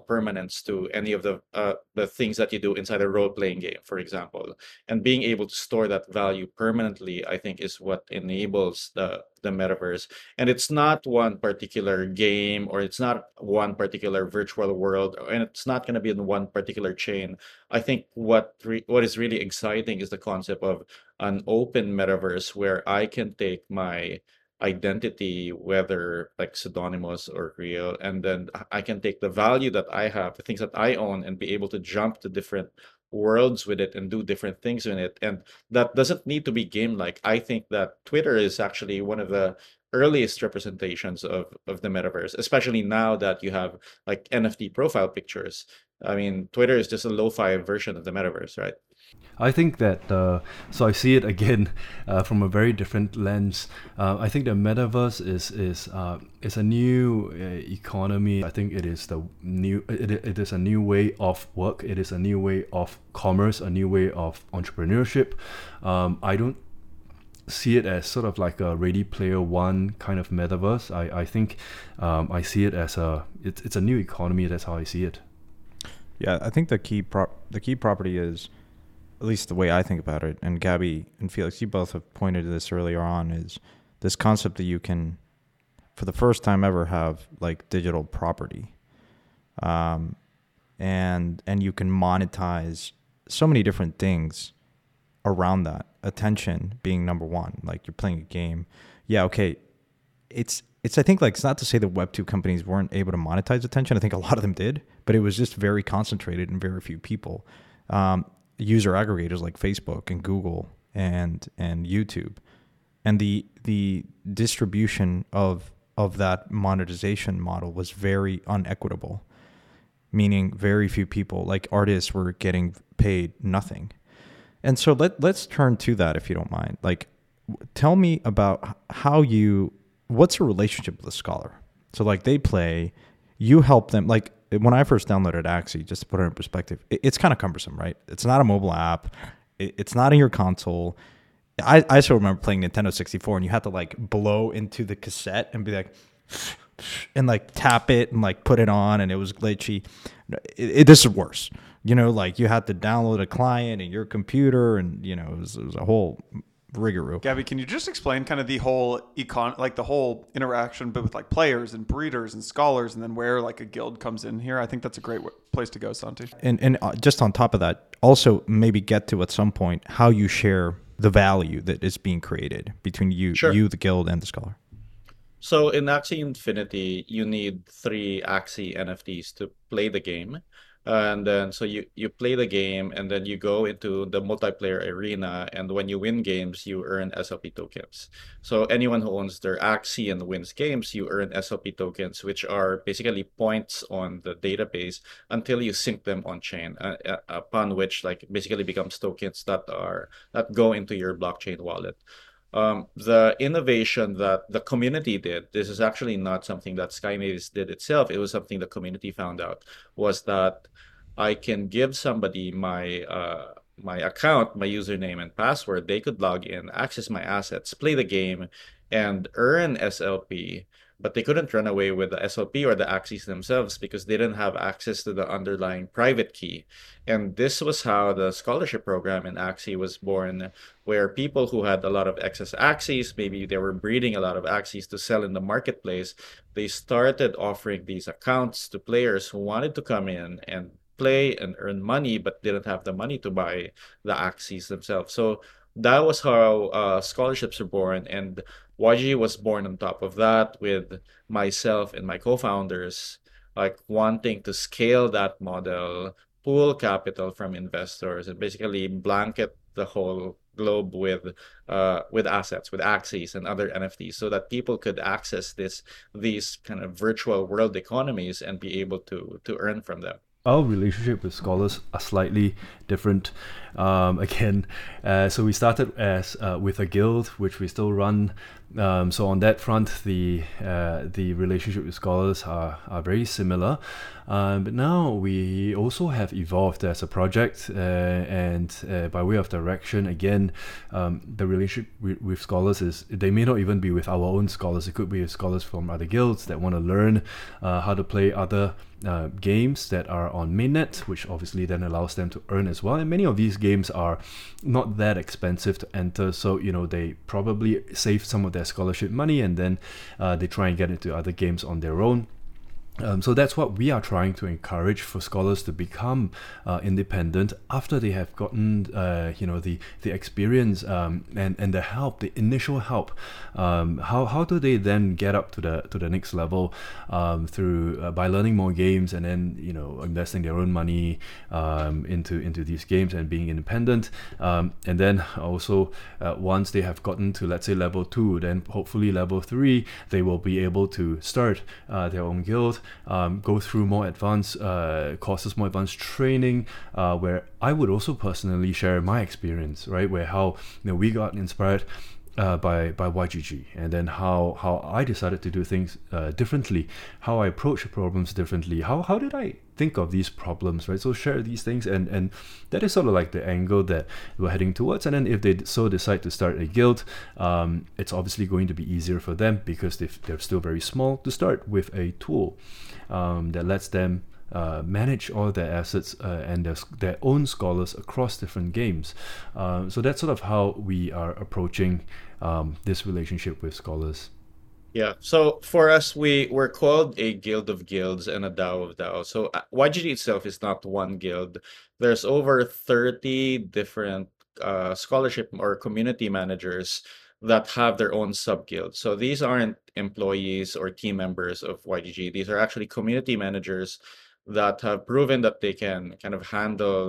permanence to any of the things that you do inside a role-playing game, for example. And being able to store that value permanently, I think, is what enables the metaverse. And it's not one particular game, or it's not one particular virtual world, and it's not going to be in one particular chain. I think what is really exciting is the concept of an open metaverse where I can take my identity, whether like pseudonymous or real, and then I can take the value that I have, the things that I own, and be able to jump to different worlds with it and do different things in it. And that doesn't need to be game-like. I think that Twitter is actually one of the earliest representations of the metaverse, especially now that you have like NFT profile pictures. I mean, Twitter is just a lo-fi version of the metaverse, right? I think that, so I see it again from a very different lens. I think the metaverse is a new economy. I think it is it is a new way of work. It is a new way of commerce, a new way of entrepreneurship. I don't see it as sort of like a Ready Player One kind of metaverse. I think I see it as it's a new economy. That's how I see it. Yeah, I think the key property is, at least the way I think about it, and Gabby and Felix, you both have pointed to this earlier on, is this concept that you can, for the first time ever, have like digital property, and you can monetize so many different things around that. Attention being number one. Like, you're playing a game, yeah, okay. It's I think, like, it's not to say that Web2 companies weren't able to monetize attention. I think a lot of them did, but it was just very concentrated in very few people. User aggregators like Facebook and Google and YouTube, and the distribution of that monetization model was very unequitable, meaning very few people, like artists, were getting paid nothing. And so let's turn to that, if you don't mind. Like, tell me about what's your relationship with a scholar? So, like, they play, you help them. Like, when I first downloaded Axie, just to put it in perspective, it's kind of cumbersome, right? It's not a mobile app. It's not in your console. I still remember playing Nintendo 64, and you had to, like, blow into the cassette and be like, and, like, tap it and, like, put it on, and it was glitchy. This is worse. You know, like, you had to download a client in your computer, and, you know, it was a whole rigmarole. Gabby, can you just explain kind of the whole interaction, but with, like, players and breeders and scholars, and then where, like, a guild comes in here? I think that's a great place to go, Santi. And just on top of that, also maybe get to, at some point, how you share the value that is being created between you, the guild, and the scholar. So in Axie Infinity, you need 3 Axie NFTs to play the game. And then so you play the game, and then you go into the multiplayer arena, and when you win games, you earn SLP tokens. So anyone who owns their Axie and wins games, you earn SLP tokens, which are basically points on the database until you sync them on chain, upon which, like, basically becomes tokens that go into your blockchain wallet. The innovation that the community did, this is actually not something that Skymavis did itself. It was something the community found out, was that I can give somebody my account, my username and password. They could log in, access my assets, play the game, and earn SLP. But they couldn't run away with the SLP or the Axies themselves because they didn't have access to the underlying private key. And this was how the scholarship program in Axie was born, where people who had a lot of excess Axies, maybe they were breeding a lot of Axies to sell in the marketplace, they started offering these accounts to players who wanted to come in and play and earn money but didn't have the money to buy the Axies themselves. So that was how scholarships were born, and YGG was born on top of that, with myself and my co-founders, like, wanting to scale that model, pool capital from investors, and basically blanket the whole globe with assets, with Axies and other NFTs, so that people could access these kind of virtual world economies and be able to earn from them. Our relationship with scholars are slightly different. So we started with a guild, which we still run. So on that front, the relationship with scholars are very similar. But now we also have evolved as a project, and by way of direction, again, the relationship with scholars is, they may not even be with our own scholars. It could be scholars from other guilds that want to learn how to play other games that are on mainnet, which obviously then allows them to earn as well. And many of these games are not that expensive to enter, so, you know, they probably save some of their scholarship money, and then they try and get into other games on their own. So that's what we are trying to encourage, for scholars to become independent after they have gotten, the experience and the help, the initial help. How do they then get up to the next level through by learning more games, and then, you know, investing their own money into these games and being independent. And then also once they have gotten to, let's say, level 2, then hopefully level 3, they will be able to start their own guild. go through more advanced courses, more advanced training, where I would also personally share my experience, right? Where how we got inspired by YGG, and then how I decided to do things differently, how I approach problems differently, how did I think of these problems, right? So share these things, and that is sort of like the angle that we're heading towards. And then if they so decide to start a guild, it's obviously going to be easier for them because they're still very small to start with a tool that lets them manage all their assets and their own scholars across different games. So that's sort of how we are approaching this relationship with scholars. Yeah, so for us, we're called a guild of guilds and a DAO of DAOs. So YGG itself is not one guild. There's over 30 different scholarship or community managers that have their own sub-guild. So these aren't employees or team members of YGG. These are actually community managers that have proven that they can kind of handle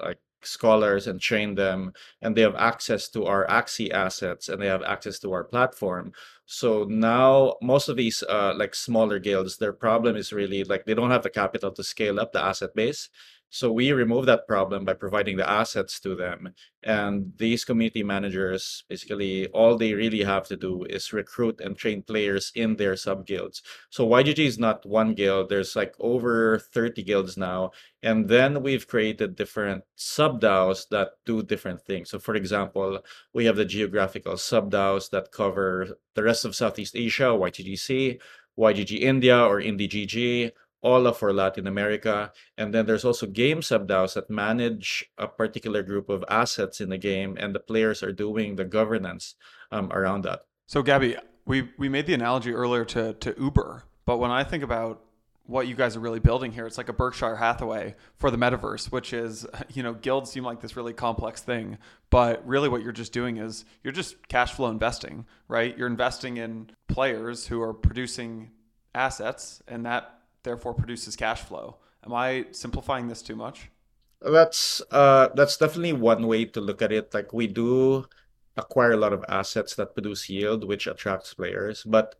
like scholars and train them, and they have access to our Axie assets and they have access to our platform. So now most of these like smaller guilds, their problem is really like they don't have the capital to scale up the asset base. So we remove that problem by providing the assets to them. And these community managers, basically, all they really have to do is recruit and train players in their sub-guilds. So YGG is not one guild. There's like over 30 guilds now. And then we've created different sub-DAOs that do different things. So for example, we have the geographical sub-DAOs that cover the rest of Southeast Asia, YGGC, YGG India or IndieGG, all of for Latin America. And then there's also game sub-DAOs that manage a particular group of assets in the game, and the players are doing the governance around that. So Gabby, we made the analogy earlier to Uber, but when I think about what you guys are really building here, it's like a Berkshire Hathaway for the metaverse, which is, guilds seem like this really complex thing, but really what you're just doing is you're just cash flow investing, right? You're investing in players who are producing assets, and that therefore produces cash flow. Am I simplifying this too much? That's definitely one way to look at it. Like, we do acquire a lot of assets that produce yield, which attracts players. But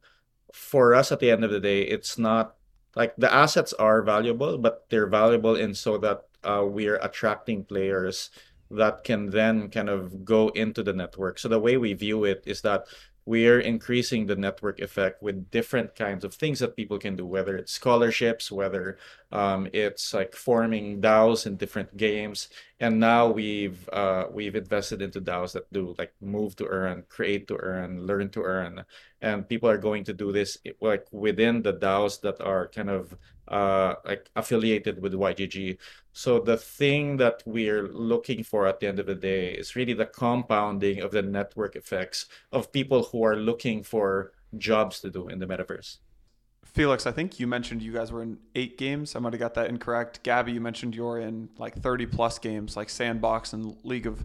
for us, at the end of the day, it's not like the assets are valuable, but they're valuable in so that we're attracting players that can then kind of go into the network. So the way we view it is that we're increasing the network effect with different kinds of things that people can do, whether it's scholarships, whether it's like forming DAOs in different games. And now we've invested into DAOs that do like move to earn, create to earn, learn to earn. And people are going to do this like within the DAOs that are kind of like affiliated with YGG. So the thing that we're looking for at the end of the day is really the compounding of the network effects of people who are looking for jobs to do in the metaverse. Felix, I think you mentioned you guys were in 8 games. I might have got that incorrect. Gabby, you mentioned you're in like 30 plus games like Sandbox and League of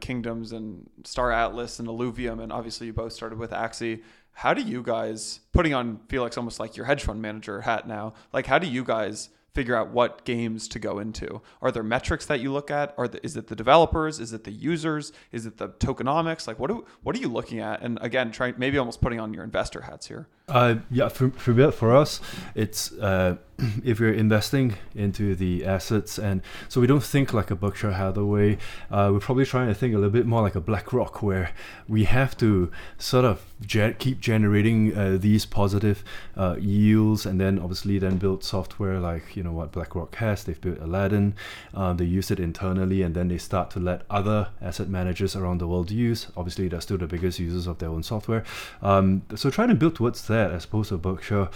Kingdoms and Star Atlas and Alluvium, and obviously you both started with Axie. How do you guys, putting on Felix almost like your hedge fund manager hat now, like how do you guys figure out what games to go into? Are there metrics that you look at? Is it the developers? Is it the users? Is it the tokenomics? Like what are you looking at? And again, maybe almost putting on your investor hats here. For us, it's if you're investing into the assets, and so we don't think like a Berkshire Hathaway. We're probably trying to think a little bit more like a BlackRock, where we have to sort of keep generating these positive yields, and then obviously then build software like what BlackRock has. They've built Aladdin, they use it internally, and then they start to let other asset managers around the world use. Obviously, they're still the biggest users of their own software. So trying to build towards that as opposed to Berkshire,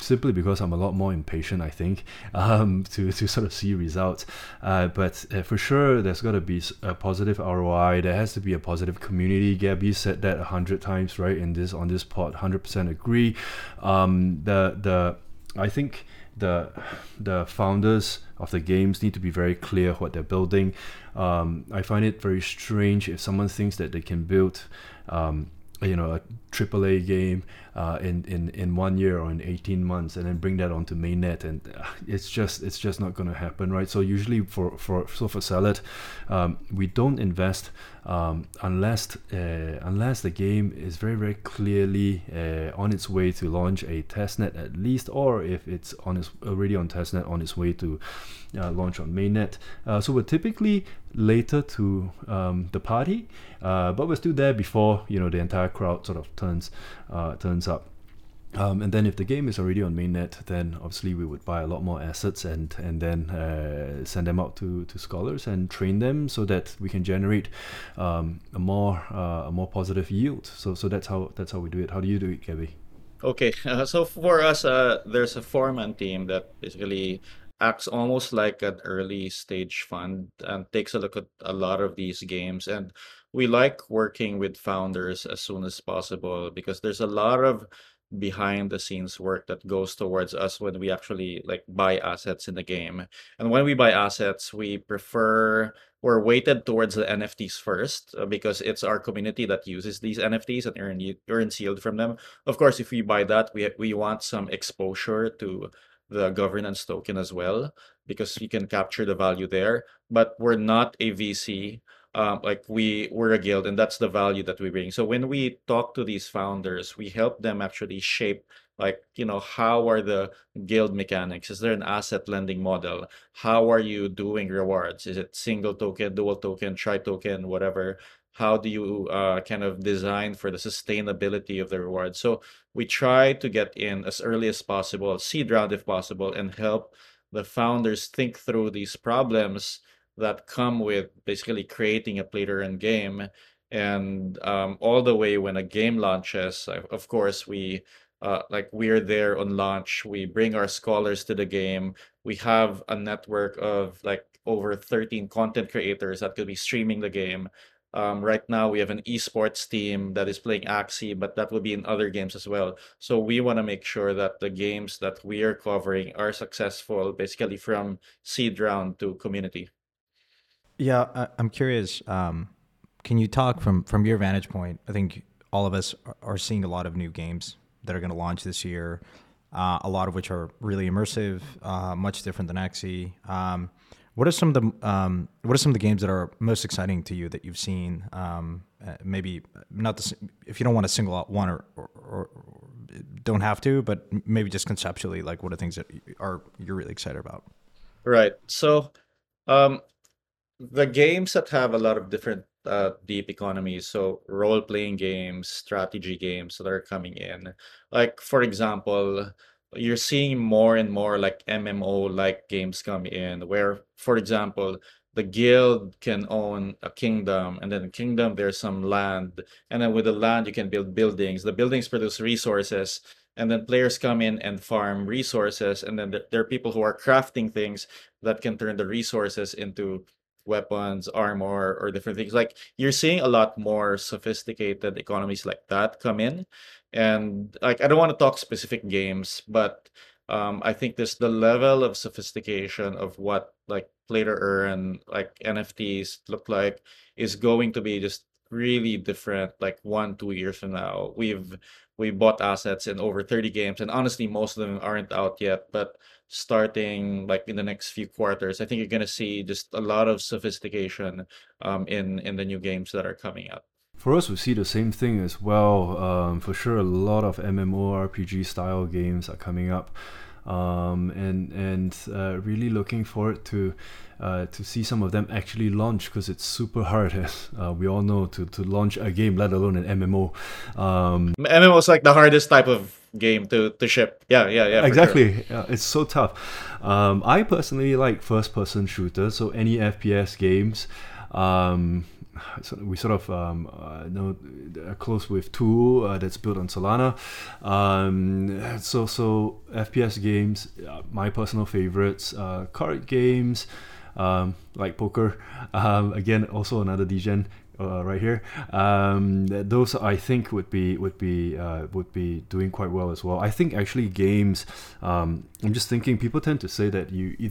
simply because I'm a lot more impatient, I think, to sort of see results. But for sure, there's got to be a positive ROI. There has to be a positive community. Gabby said that 100 times, right? On this pod, 100% agree. I think the founders of the games need to be very clear what they're building. I find it very strange if someone thinks that they can build a AAA game in 1 year or in 18 months, and then bring that onto mainnet, and it's just not going to happen, right? So usually for Salad, we don't invest unless the game is very, very clearly on its way to launch a testnet at least, or if it's already on testnet on its way to launch on mainnet. So we're typically later to the party, but we're still there before, you know, the entire crowd sort of turns up. And then if the game is already on mainnet, then obviously we would buy a lot more assets and then send them out to scholars and train them so that we can generate a more positive yield. So that's how we do it. How do you do it, Gabby? Okay, so for us, there's a foreman team that basically acts almost like an early stage fund and takes a look at a lot of these games. And we like working with founders as soon as possible because there's a lot of behind the scenes work that goes towards us when we actually like buy assets in the game. And when we buy assets, we prefer or weighted towards the NFTs first because it's our community that uses these NFTs and earns yield from them. Of course, if we buy that, we want some exposure to the governance token as well, because you can capture the value there. But we're not a VC. We're a guild, and that's the value that we bring. So when we talk to these founders, we help them actually shape, like, you know, how are the guild mechanics? Is there an asset lending model? How are you doing rewards? Is it single token, dual token, tri-token, whatever? How do you kind of design for the sustainability of the reward? So we try to get in as early as possible, seed round if possible, and help the founders think through these problems that come with basically creating a play-to-earn game. And all the way when a game launches, of course, we're there on launch. We bring our scholars to the game. We have a network of like over 13 content creators that could be streaming the game. Right now, we have an esports team that is playing Axie, but that will be in other games as well. So we want to make sure that the games that we are covering are successful, basically from seed round to community. Yeah, I'm curious. Can you talk from your vantage point? I think all of us are seeing a lot of new games that are going to launch this year, a lot of which are really immersive, much different than Axie. What are some of the games that are most exciting to you that you've seen? Maybe not the, if you don't want to single out one or don't have to, but maybe just conceptually, like what are things that you're really excited about? Right. So the games that have a lot of different deep economies, so role-playing games, strategy games that are coming in. Like for example, you're seeing more and more like MMO like games come in where, for example, the guild can own a kingdom, and then the kingdom there's some land, and then with the land you can build buildings. The buildings produce resources, and then players come in and farm resources, and then there are people who are crafting things that can turn the resources into weapons, armor, or different things. Like you're seeing a lot more sophisticated economies like that come in. And like, I don't want to talk specific games, but I think there's the level of sophistication of what like play to earn, like NFTs look like, is going to be just really different. Like 1-2 years from now, we bought assets in over 30 games, and honestly, most of them aren't out yet. But starting like in the next few quarters, I think you're gonna see just a lot of sophistication in the new games that are coming up. For us, we see the same thing as well. For sure, a lot of MMORPG style games are coming up, and really looking forward to see some of them actually launch, because it's super hard, as we all know, to launch a game, let alone an MMO. MMO is like the hardest type of game to ship. Yeah. Exactly. Sure. Yeah, it's so tough. I personally like first-person shooters, so any FPS games. So we sort of are close with 2 that's built on Solana. So FPS games, my personal favorites, card games like poker. Again, also another degen right here. Those I think would be doing quite well as well. I think actually games. I'm just thinking people tend to say that you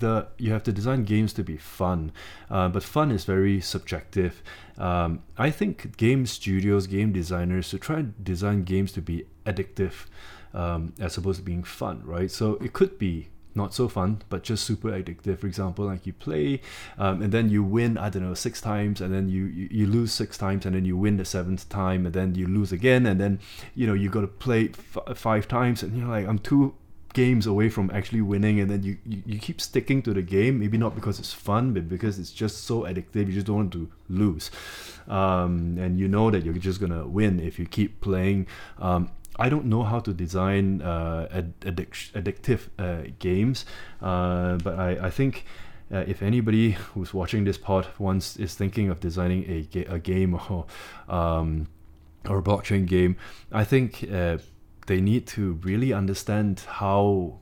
have to design games to be fun, but fun is very subjective. I think game studios, game designers should try and design games to be addictive, as opposed to being fun, right? So it could be not so fun, but just super addictive. For example, like you play and then you win, I don't know, 6 times, and then you lose 6 times, and then you win the 7th time, and then you lose again, and then, you know, you got to play 5 times, and you're like, I'm 2 games away from actually winning, and then you keep sticking to the game, maybe not because it's fun, but because it's just so addictive, you just don't want to lose. And you know that you're just going to win if you keep playing. I don't know how to design addictive games, but I think if anybody who's watching this pod once is thinking of designing a game or a blockchain game, I think they need to really understand how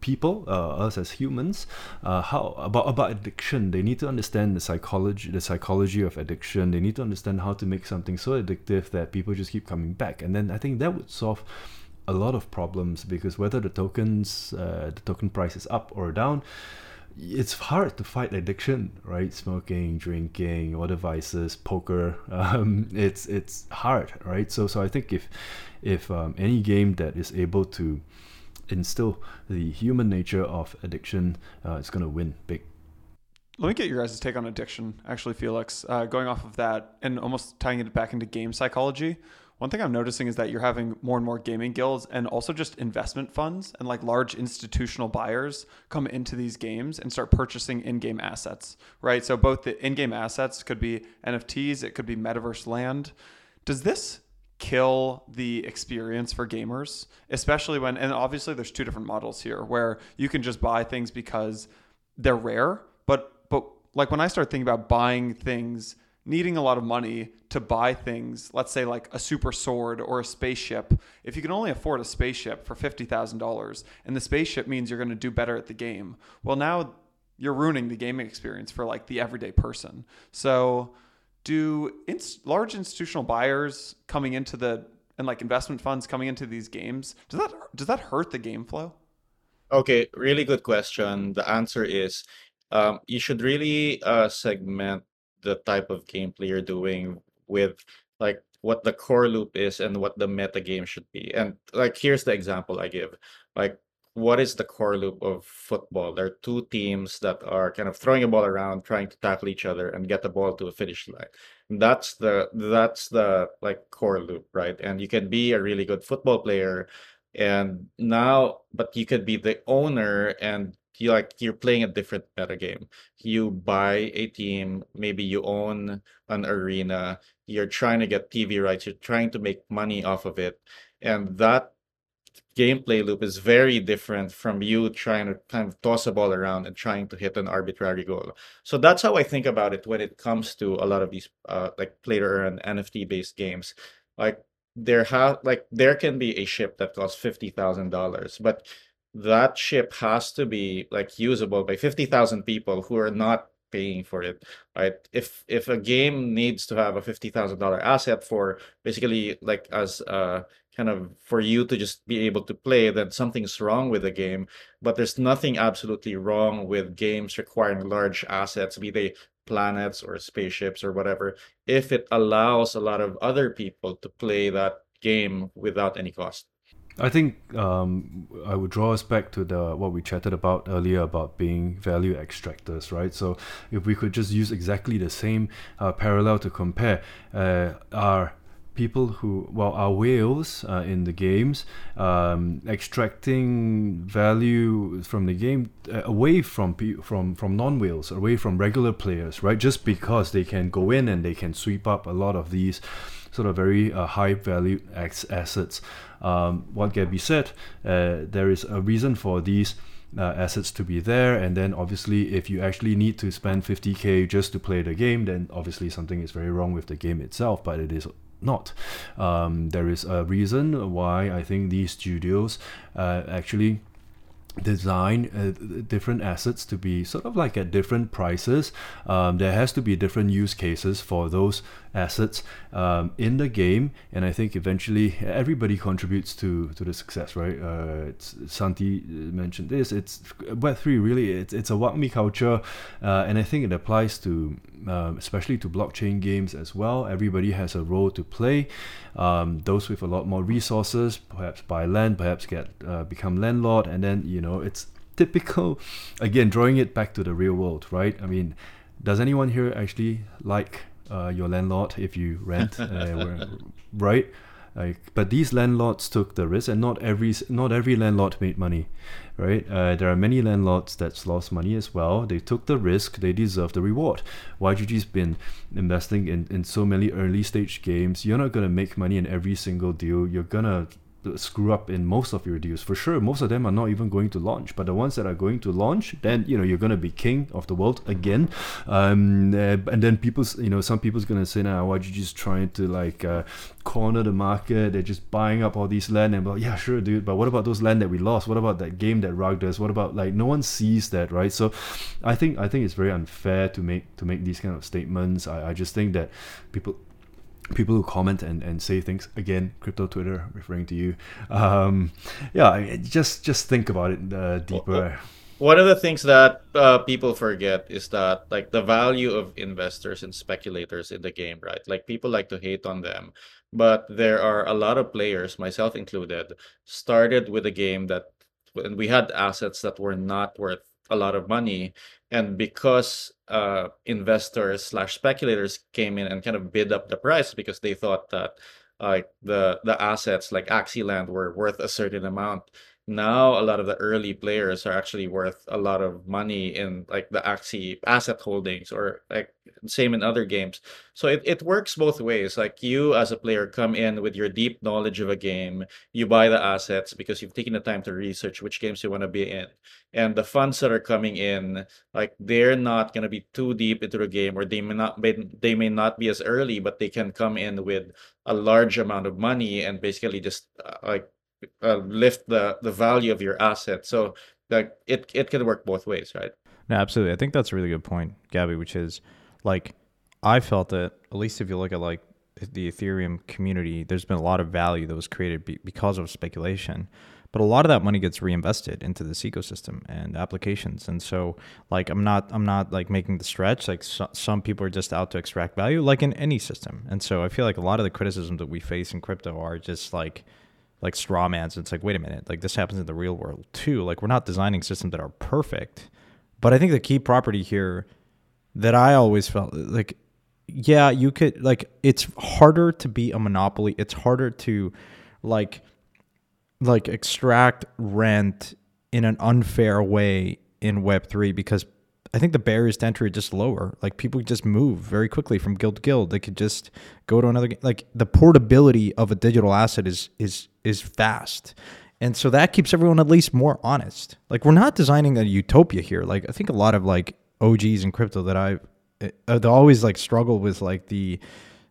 people, us as humans, how about addiction. They need to understand the psychology of addiction. They need to understand how to make something so addictive that people just keep coming back. And then I think that would solve a lot of problems, because whether the token price is up or down, it's hard to fight addiction, right? Smoking, drinking, other vices, poker. It's hard, right? So I think if any game that is able to instill the human nature of addiction, it's going to win big. Let me get your guys' take on addiction, actually, Felix. Going off of that and almost tying it back into game psychology, one thing I'm noticing is that you're having more and more gaming guilds and also just investment funds and like large institutional buyers come into these games and start purchasing in-game assets, right? So both the in-game assets could be NFTs, it could be metaverse land. Does this kill the experience for gamers, especially when, and obviously there's 2 different models here where you can just buy things because they're rare, but like when I start thinking about buying things, needing a lot of money to buy things, let's say like a super sword or a spaceship, if you can only afford a spaceship for $50,000 and the spaceship means you're going to do better at the game, well, now you're ruining the gaming experience for like the everyday person. So do large institutional buyers coming into and like investment funds coming into these games, does that hurt the game flow? Okay, really good question. The answer is you should really segment the type of gameplay you're doing with like what the core loop is and what the meta game should be. And like here's the example I give. Like, what is the core loop of football? There are 2 teams that are kind of throwing a ball around, trying to tackle each other and get the ball to a finish line. That's the like core loop, right? And you can be a really good football player and now, but you could be the owner and you're playing a different meta game. You buy a team, maybe you own an arena, you're trying to get TV rights, you're trying to make money off of it. And that gameplay loop is very different from you trying to kind of toss a ball around and trying to hit an arbitrary goal. So that's how I think about it when it comes to a lot of these like play-to-earn NFT based games. Like there can be a ship that costs $50,000, but that ship has to be like usable by 50,000 people who are not paying for it, right? If a game needs to have a $50,000 asset for basically like as kind of for you to just be able to play, then something's wrong with the game. But there's nothing absolutely wrong with games requiring large assets, be they planets or spaceships or whatever, if it allows a lot of other people to play that game without any cost. I think I would draw us back to what we chatted about earlier about being value extractors, right? So if we could just use exactly the same parallel to compare our people who, well, our whales in the games, extracting value from the game away from non-whales, away from regular players, right? Just because they can go in and they can sweep up a lot of these sort of very high value assets. What Gabby said, there is a reason for these assets to be there, and then obviously if you actually need to spend $50,000 just to play the game, then obviously something is very wrong with the game itself, but it is not. There is a reason why I think these studios actually design different assets to be sort of like at different prices. There has to be different use cases for those assets in the game, and I think eventually everybody contributes to the success, right? Santi mentioned this. It's Web3 really. It's a what me culture, and I think it applies to especially to blockchain games as well. Everybody has a role to play. Those with a lot more resources, perhaps buy land, perhaps get become landlord, and then it's typical, again, drawing it back to the real world, right? I mean, does anyone here actually like your landlord if you rent, right? Like, but these landlords took the risk, and not every landlord made money, right? There are many landlords that's lost money as well. They took the risk. They deserve the reward. YGG's been investing in so many early stage games. You're not going to make money in every single deal. You're going to screw up in most of your deals for sure. Most of them are not even going to launch, but the ones that are going to launch, then you're going to be king of the world again. And then people's some people's going to say, now YGG's trying to like corner the market, they're just buying up all these land, and yeah, sure dude, but what about those land that we lost? What about that game that rugged us? What about, like, no one sees that, right? So I think it's very unfair to make these kind of statements. I just think that people who comment and say things, again, crypto Twitter, referring to you, just think about it deeper. One of the things that people forget is that, like, the value of investors and speculators in the game, right? Like, people like to hate on them, but there are a lot of players, myself included, started with a game that, and we had assets that were not worth a lot of money, and because investors / speculators came in and kind of bid up the price because they thought that the assets like Axie land were worth a certain amount. Now a lot of the early players are actually worth a lot of money in, like, the Axie asset holdings, or like same in other games. So it works both ways. Like, you as a player come in with your deep knowledge of a game, you buy the assets because you've taken the time to research which games you want to be in, and the funds that are coming in, like, they're not going to be too deep into the game, or they may not be as early, but they can come in with a large amount of money and basically just lift the value of your asset. So like it can work both ways, right? No, absolutely. I think that's a really good point, Gabby, which is, like, I felt that, at least if you look at like the Ethereum community, there's been a lot of value that was created because of speculation, but a lot of that money gets reinvested into this ecosystem and applications. And so, like, I'm not like making the stretch, like some people are just out to extract value, like in any system. And so I feel like a lot of the criticisms that we face in crypto are just like straw mans. It's like, wait a minute, like, this happens in the real world too. Like, we're not designing systems that are perfect. But I think the key property here that I always felt like, yeah, you could, like, it's harder to be a monopoly. It's harder to like extract rent in an unfair way in Web3, because I think the barriers to entry are just lower. Like, people just move very quickly from guild to guild. They could just go to another. Like, the portability of a digital asset is fast, and so that keeps everyone at least more honest. Like, we're not designing a utopia here. Like, I think a lot of like OGs in crypto that they always like struggle with like the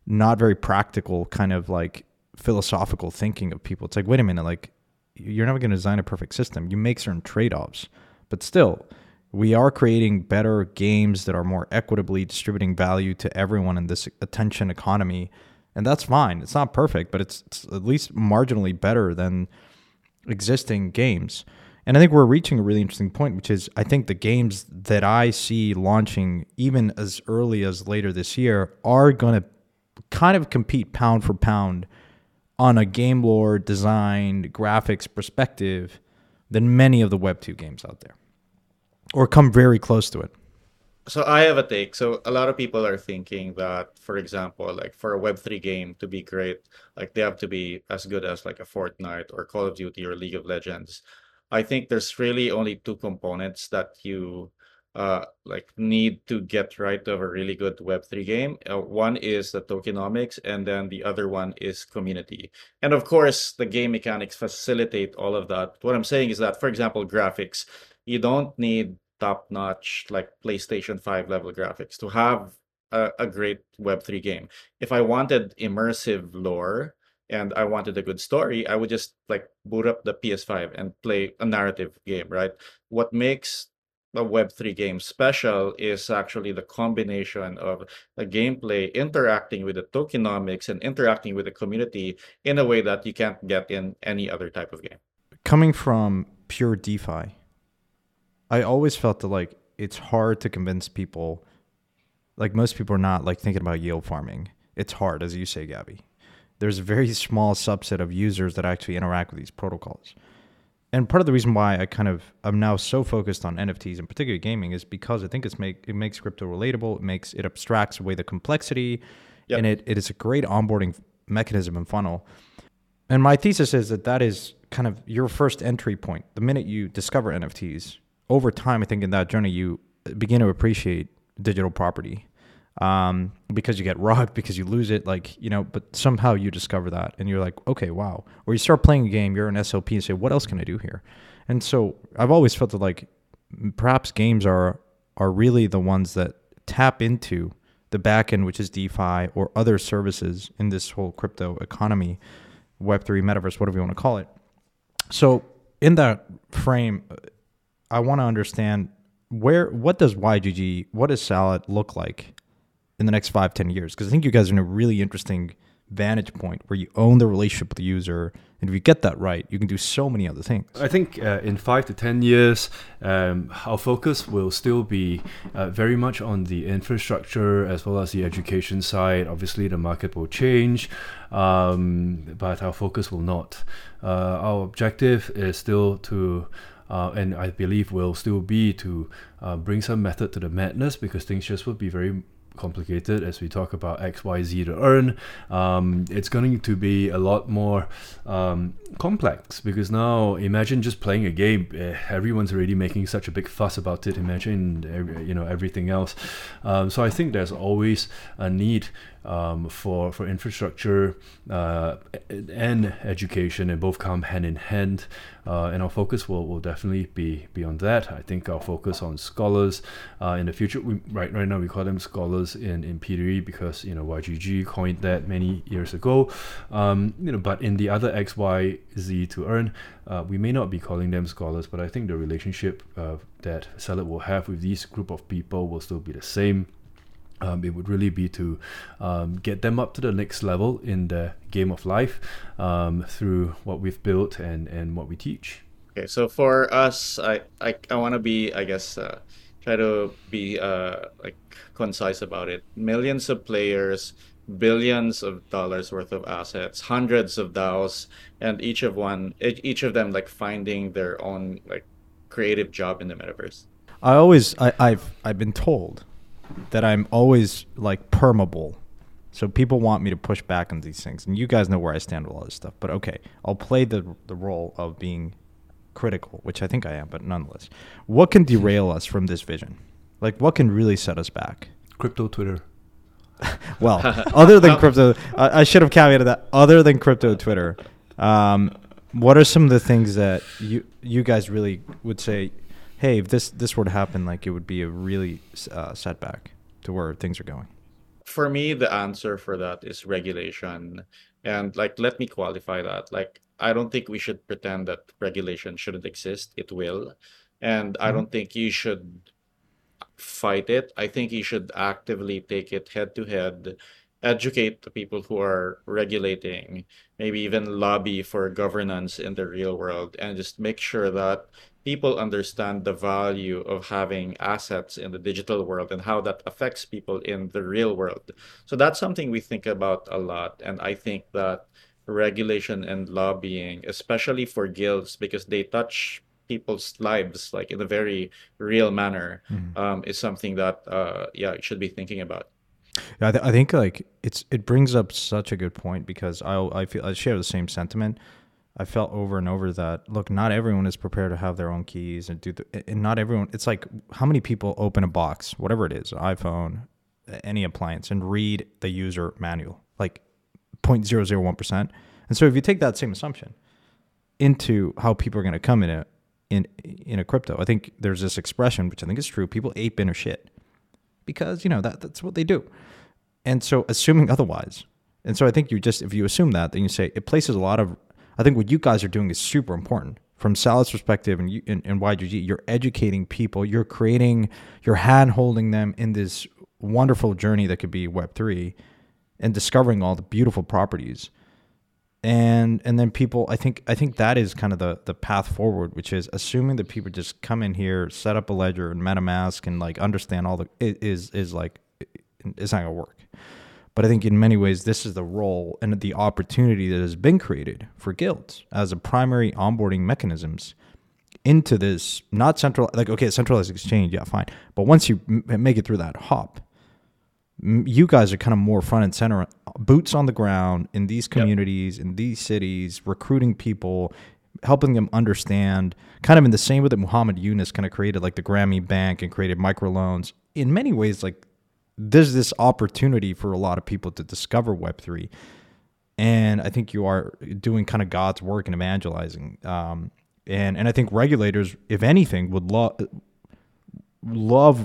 not very practical kind of like philosophical thinking of people. It's like, wait a minute, like, you're never going to design a perfect system. You make certain trade-offs, but still, we are creating better games that are more equitably distributing value to everyone in this attention economy. And that's fine. It's not perfect, but it's at least marginally better than existing games. And I think we're reaching a really interesting point, which is, I think the games that I see launching even as early as later this year are going to kind of compete pound for pound on a game lore, design, graphics perspective than many of the Web2 games out there, or come very close to it. So I have a take. So a lot of people are thinking that, for example, like, for a Web3 game to be great, like, they have to be as good as like a Fortnite or Call of Duty or League of Legends. I think there's really only two components that you like need to get right of a really good Web3 game. One is the tokenomics, and then the other one is community. And of course, the game mechanics facilitate all of that. What I'm saying is that, for example, graphics, you don't need top-notch like PlayStation 5 level graphics to have a great Web3 game. If I wanted immersive lore, and I wanted a good story, I would just like boot up the PS5 and play a narrative game, right? What makes a Web3 game special is actually the combination of the gameplay interacting with the tokenomics and interacting with the community in a way that you can't get in any other type of game. Coming from pure DeFi, I always felt that like it's hard to convince people, like most people are not like thinking about yield farming. It's hard, as you say, Gabby. There's a very small subset of users that actually interact with these protocols. And part of the reason why I kind of am now so focused on NFTs and particularly gaming is because I think it makes crypto relatable. It abstracts away the complexity, yep. And it is a great onboarding mechanism and funnel. And my thesis is that is kind of your first entry point. The minute you discover NFTs, over time, I think in that journey, you begin to appreciate digital property because you get robbed, because you lose it, but somehow you discover that and you're like, okay, wow. Or you start playing a game, you're an SLP and say, what else can I do here? And so I've always felt that like perhaps games are really the ones that tap into the back end, which is DeFi or other services in this whole crypto economy, Web3, metaverse, whatever you want to call it. So in that frame, I want to understand what does YGG, what does Salad look like in the next 5-10 years? Because I think you guys are in a really interesting vantage point where you own the relationship with the user. And if you get that right, you can do so many other things. I think in 5 to 10 years, our focus will still be very much on the infrastructure as well as the education side. Obviously, the market will change, but our focus will not. Our objective is still to... and I believe will still be to bring some method to the madness, because things just will be very complicated as we talk about XYZ to earn. It's going to be a lot more complex, because now imagine just playing a game. Everyone's already making such a big fuss about it. Imagine everything else. So I think there's always a need for infrastructure and education, and both come hand in hand. And our focus will definitely be on that. I think our focus on scholars in the future. Right now we call them scholars in P3 because YGG coined that many years ago. But in the other XYZ to earn, we may not be calling them scholars, but I think the relationship that Salad will have with these group of people will still be the same. It would really be to get them up to the next level in the game of life through what we've built and what we teach. Okay, so for us, I want to be, I guess, try to be concise about it. Millions of players, billions of dollars worth of assets, hundreds of DAOs, and each of them finding their own creative job in the metaverse. I've been told that I'm always permeable. So people want me to push back on these things. And you guys know where I stand with all this stuff. But okay, I'll play the role of being critical, which I think I am, but nonetheless. What can derail us from this vision? What can really set us back? Crypto Twitter. Well, other than crypto, I should have caveated that. Other than crypto Twitter, what are some of the things that you guys really would say, hey, if this were to happen, it would be a really setback to where things are going? For me, the answer for that is regulation. And let me qualify that. I don't think we should pretend that regulation shouldn't exist. It will. And I don't think you should fight it. I think you should actively take it head to head, educate the people who are regulating, maybe even lobby for governance in the real world, and just make sure that people understand the value of having assets in the digital world and how that affects people in the real world. So that's something we think about a lot. And I think that regulation and lobbying, especially for guilds, because they touch people's lives in a very real manner, is something that you should be thinking about. Yeah, I think it brings up such a good point, because I share the same sentiment. I felt over and over that, look, not everyone is prepared to have their own keys and not everyone. It's how many people open a box, whatever it is, iPhone, any appliance, and read the user manual, 0.001%. And so if you take that same assumption into how people are going to come in a crypto, I think there's this expression, which I think is true, people ape inner shit because, that's what they do. And so assuming otherwise, And so I think you just, if you assume that, then you say it places a lot of, I think what you guys are doing is super important. From Salad's perspective and, you, and YGG, you're educating people, you're creating, you're hand-holding them in this wonderful journey that could be Web3 and discovering all the beautiful properties. And then people, I think that is kind of the path forward, which is assuming that people just come in here, set up a ledger and MetaMask and like understand all the, it's not gonna work. But I think in many ways, this is the role and the opportunity that has been created for guilds as a primary onboarding mechanisms into this, not central, like, okay, centralized exchange, yeah, fine. But once you make it through that hop, you guys are kind of more front and center, boots on the ground in these communities, yep. in these cities, recruiting people, helping them understand, kind of in the same way that Muhammad Yunus kind of created like the Grammy Bank and created microloans. In many ways, like, there's this opportunity for a lot of people to discover Web3. And I think you are doing kind of God's work in evangelizing. And I think regulators, if anything, would love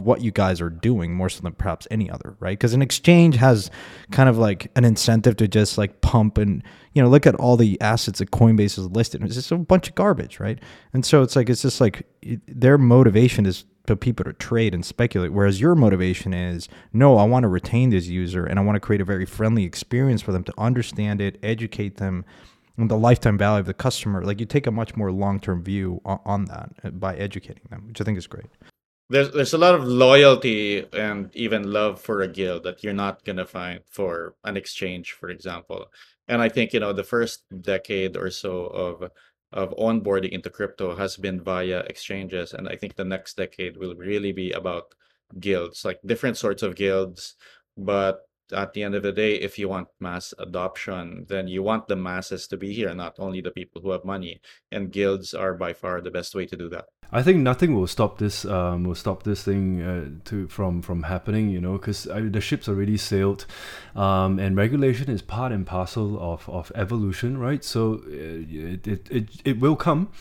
what you guys are doing more so than perhaps any other, right? Because an exchange has kind of like an incentive to just like pump and, you know, look at all the assets that Coinbase has listed. It's just a bunch of garbage, right? And so it's just like their motivation is for people to trade and speculate, whereas your motivation is, no, I want to retain this user and I want to create a very friendly experience for them to understand it, educate them, and the lifetime value of the customer. Like, you take a much more long-term view on that by educating them, which I think is great. There's a lot of loyalty and even love for a guild that you're not going to find for an exchange, for example. And I think, you know, the first decade or so of onboarding into crypto has been via exchanges. And I think the next decade will really be about guilds, like different sorts of guilds. But at the end of the day, if you want mass adoption, then you want the masses to be here, not only the people who have money. And guilds are by far the best way to do that. I think nothing will stop this. Will stop this thing from happening. You know, because the ships already sailed, and regulation is part and parcel of evolution, right? So it will come,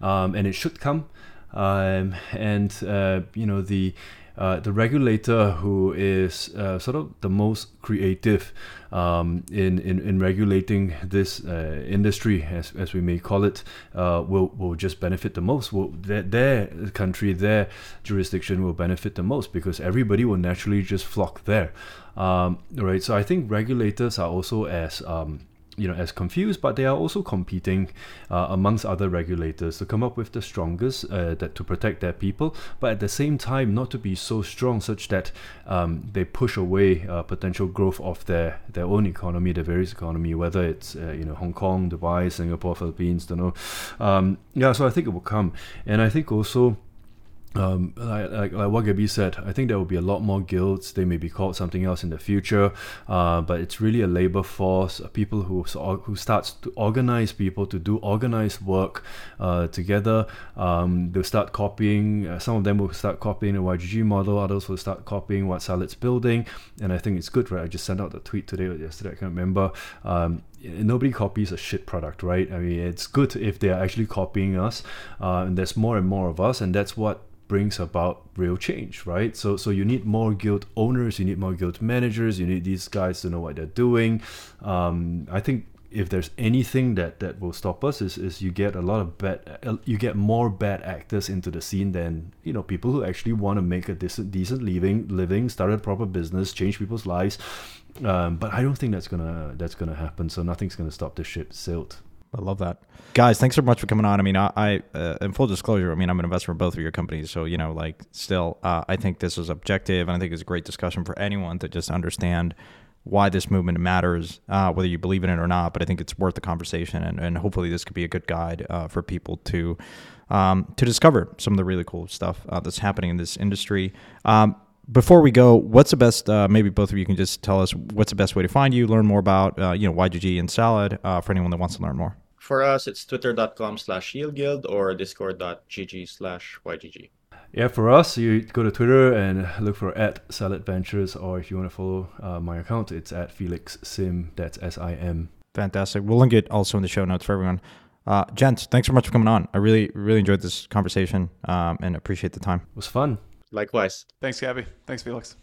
and it should come, The regulator who is sort of the most creative in regulating this industry, as we may call it, will just benefit the most. Their country, their jurisdiction will benefit the most because everybody will naturally just flock there, right? So I think regulators are also as confused, but they are also competing amongst other regulators to come up with the strongest that to protect their people, but at the same time not to be so strong such that they push away potential growth of their own economy, their various economy, whether it's Hong Kong, Dubai, Singapore, Philippines, don't know. So I think it will come, and I think also. Like what Gabby said, I think there will be a lot more guilds. They may be called something else in the future, but it's really a labor force, people who starts to organize people to do organized work together. They'll start copying. Some of them will start copying the YGG model. Others will start copying what Salad's building. And I think it's good, right? I just sent out the tweet today or yesterday. I can't remember. Nobody copies a shit product, right? I mean, it's good if they are actually copying us, and there's more and more of us, and that's what brings about real change, right? So you need more guild owners, you need more guild managers, you need these guys to know what they're doing. I think if there's anything that will stop us is you get more bad actors into the scene than, you know, people who actually want to make a decent living, start a proper business, change people's lives. But I don't think that's gonna happen. So nothing's gonna stop the ship sailed. I love that, guys. Thanks so much for coming on. I mean, I in full disclosure, I mean, I'm an investor in both of your companies, so you know, like, still, I think this is objective, and I think it's a great discussion for anyone to just understand why this movement matters, whether you believe in it or not. But I think it's worth the conversation, and hopefully this could be a good guide for people to discover some of the really cool stuff that's happening in this industry. Before we go, what's the best, maybe both of you can just tell us what's the best way to find you, learn more about, YGG and Salad for anyone that wants to learn more? For us, it's twitter.com/yieldguild or discord.gg/YGG. Yeah, for us, you go to Twitter and look for @Salad Ventures, or if you want to follow my account, it's @Felix Sim. That's SIM. Fantastic. We'll link it also in the show notes for everyone. Gents, thanks so much for coming on. I really, really enjoyed this conversation and appreciate the time. It was fun. Likewise. Thanks, Gabby. Thanks, Felix.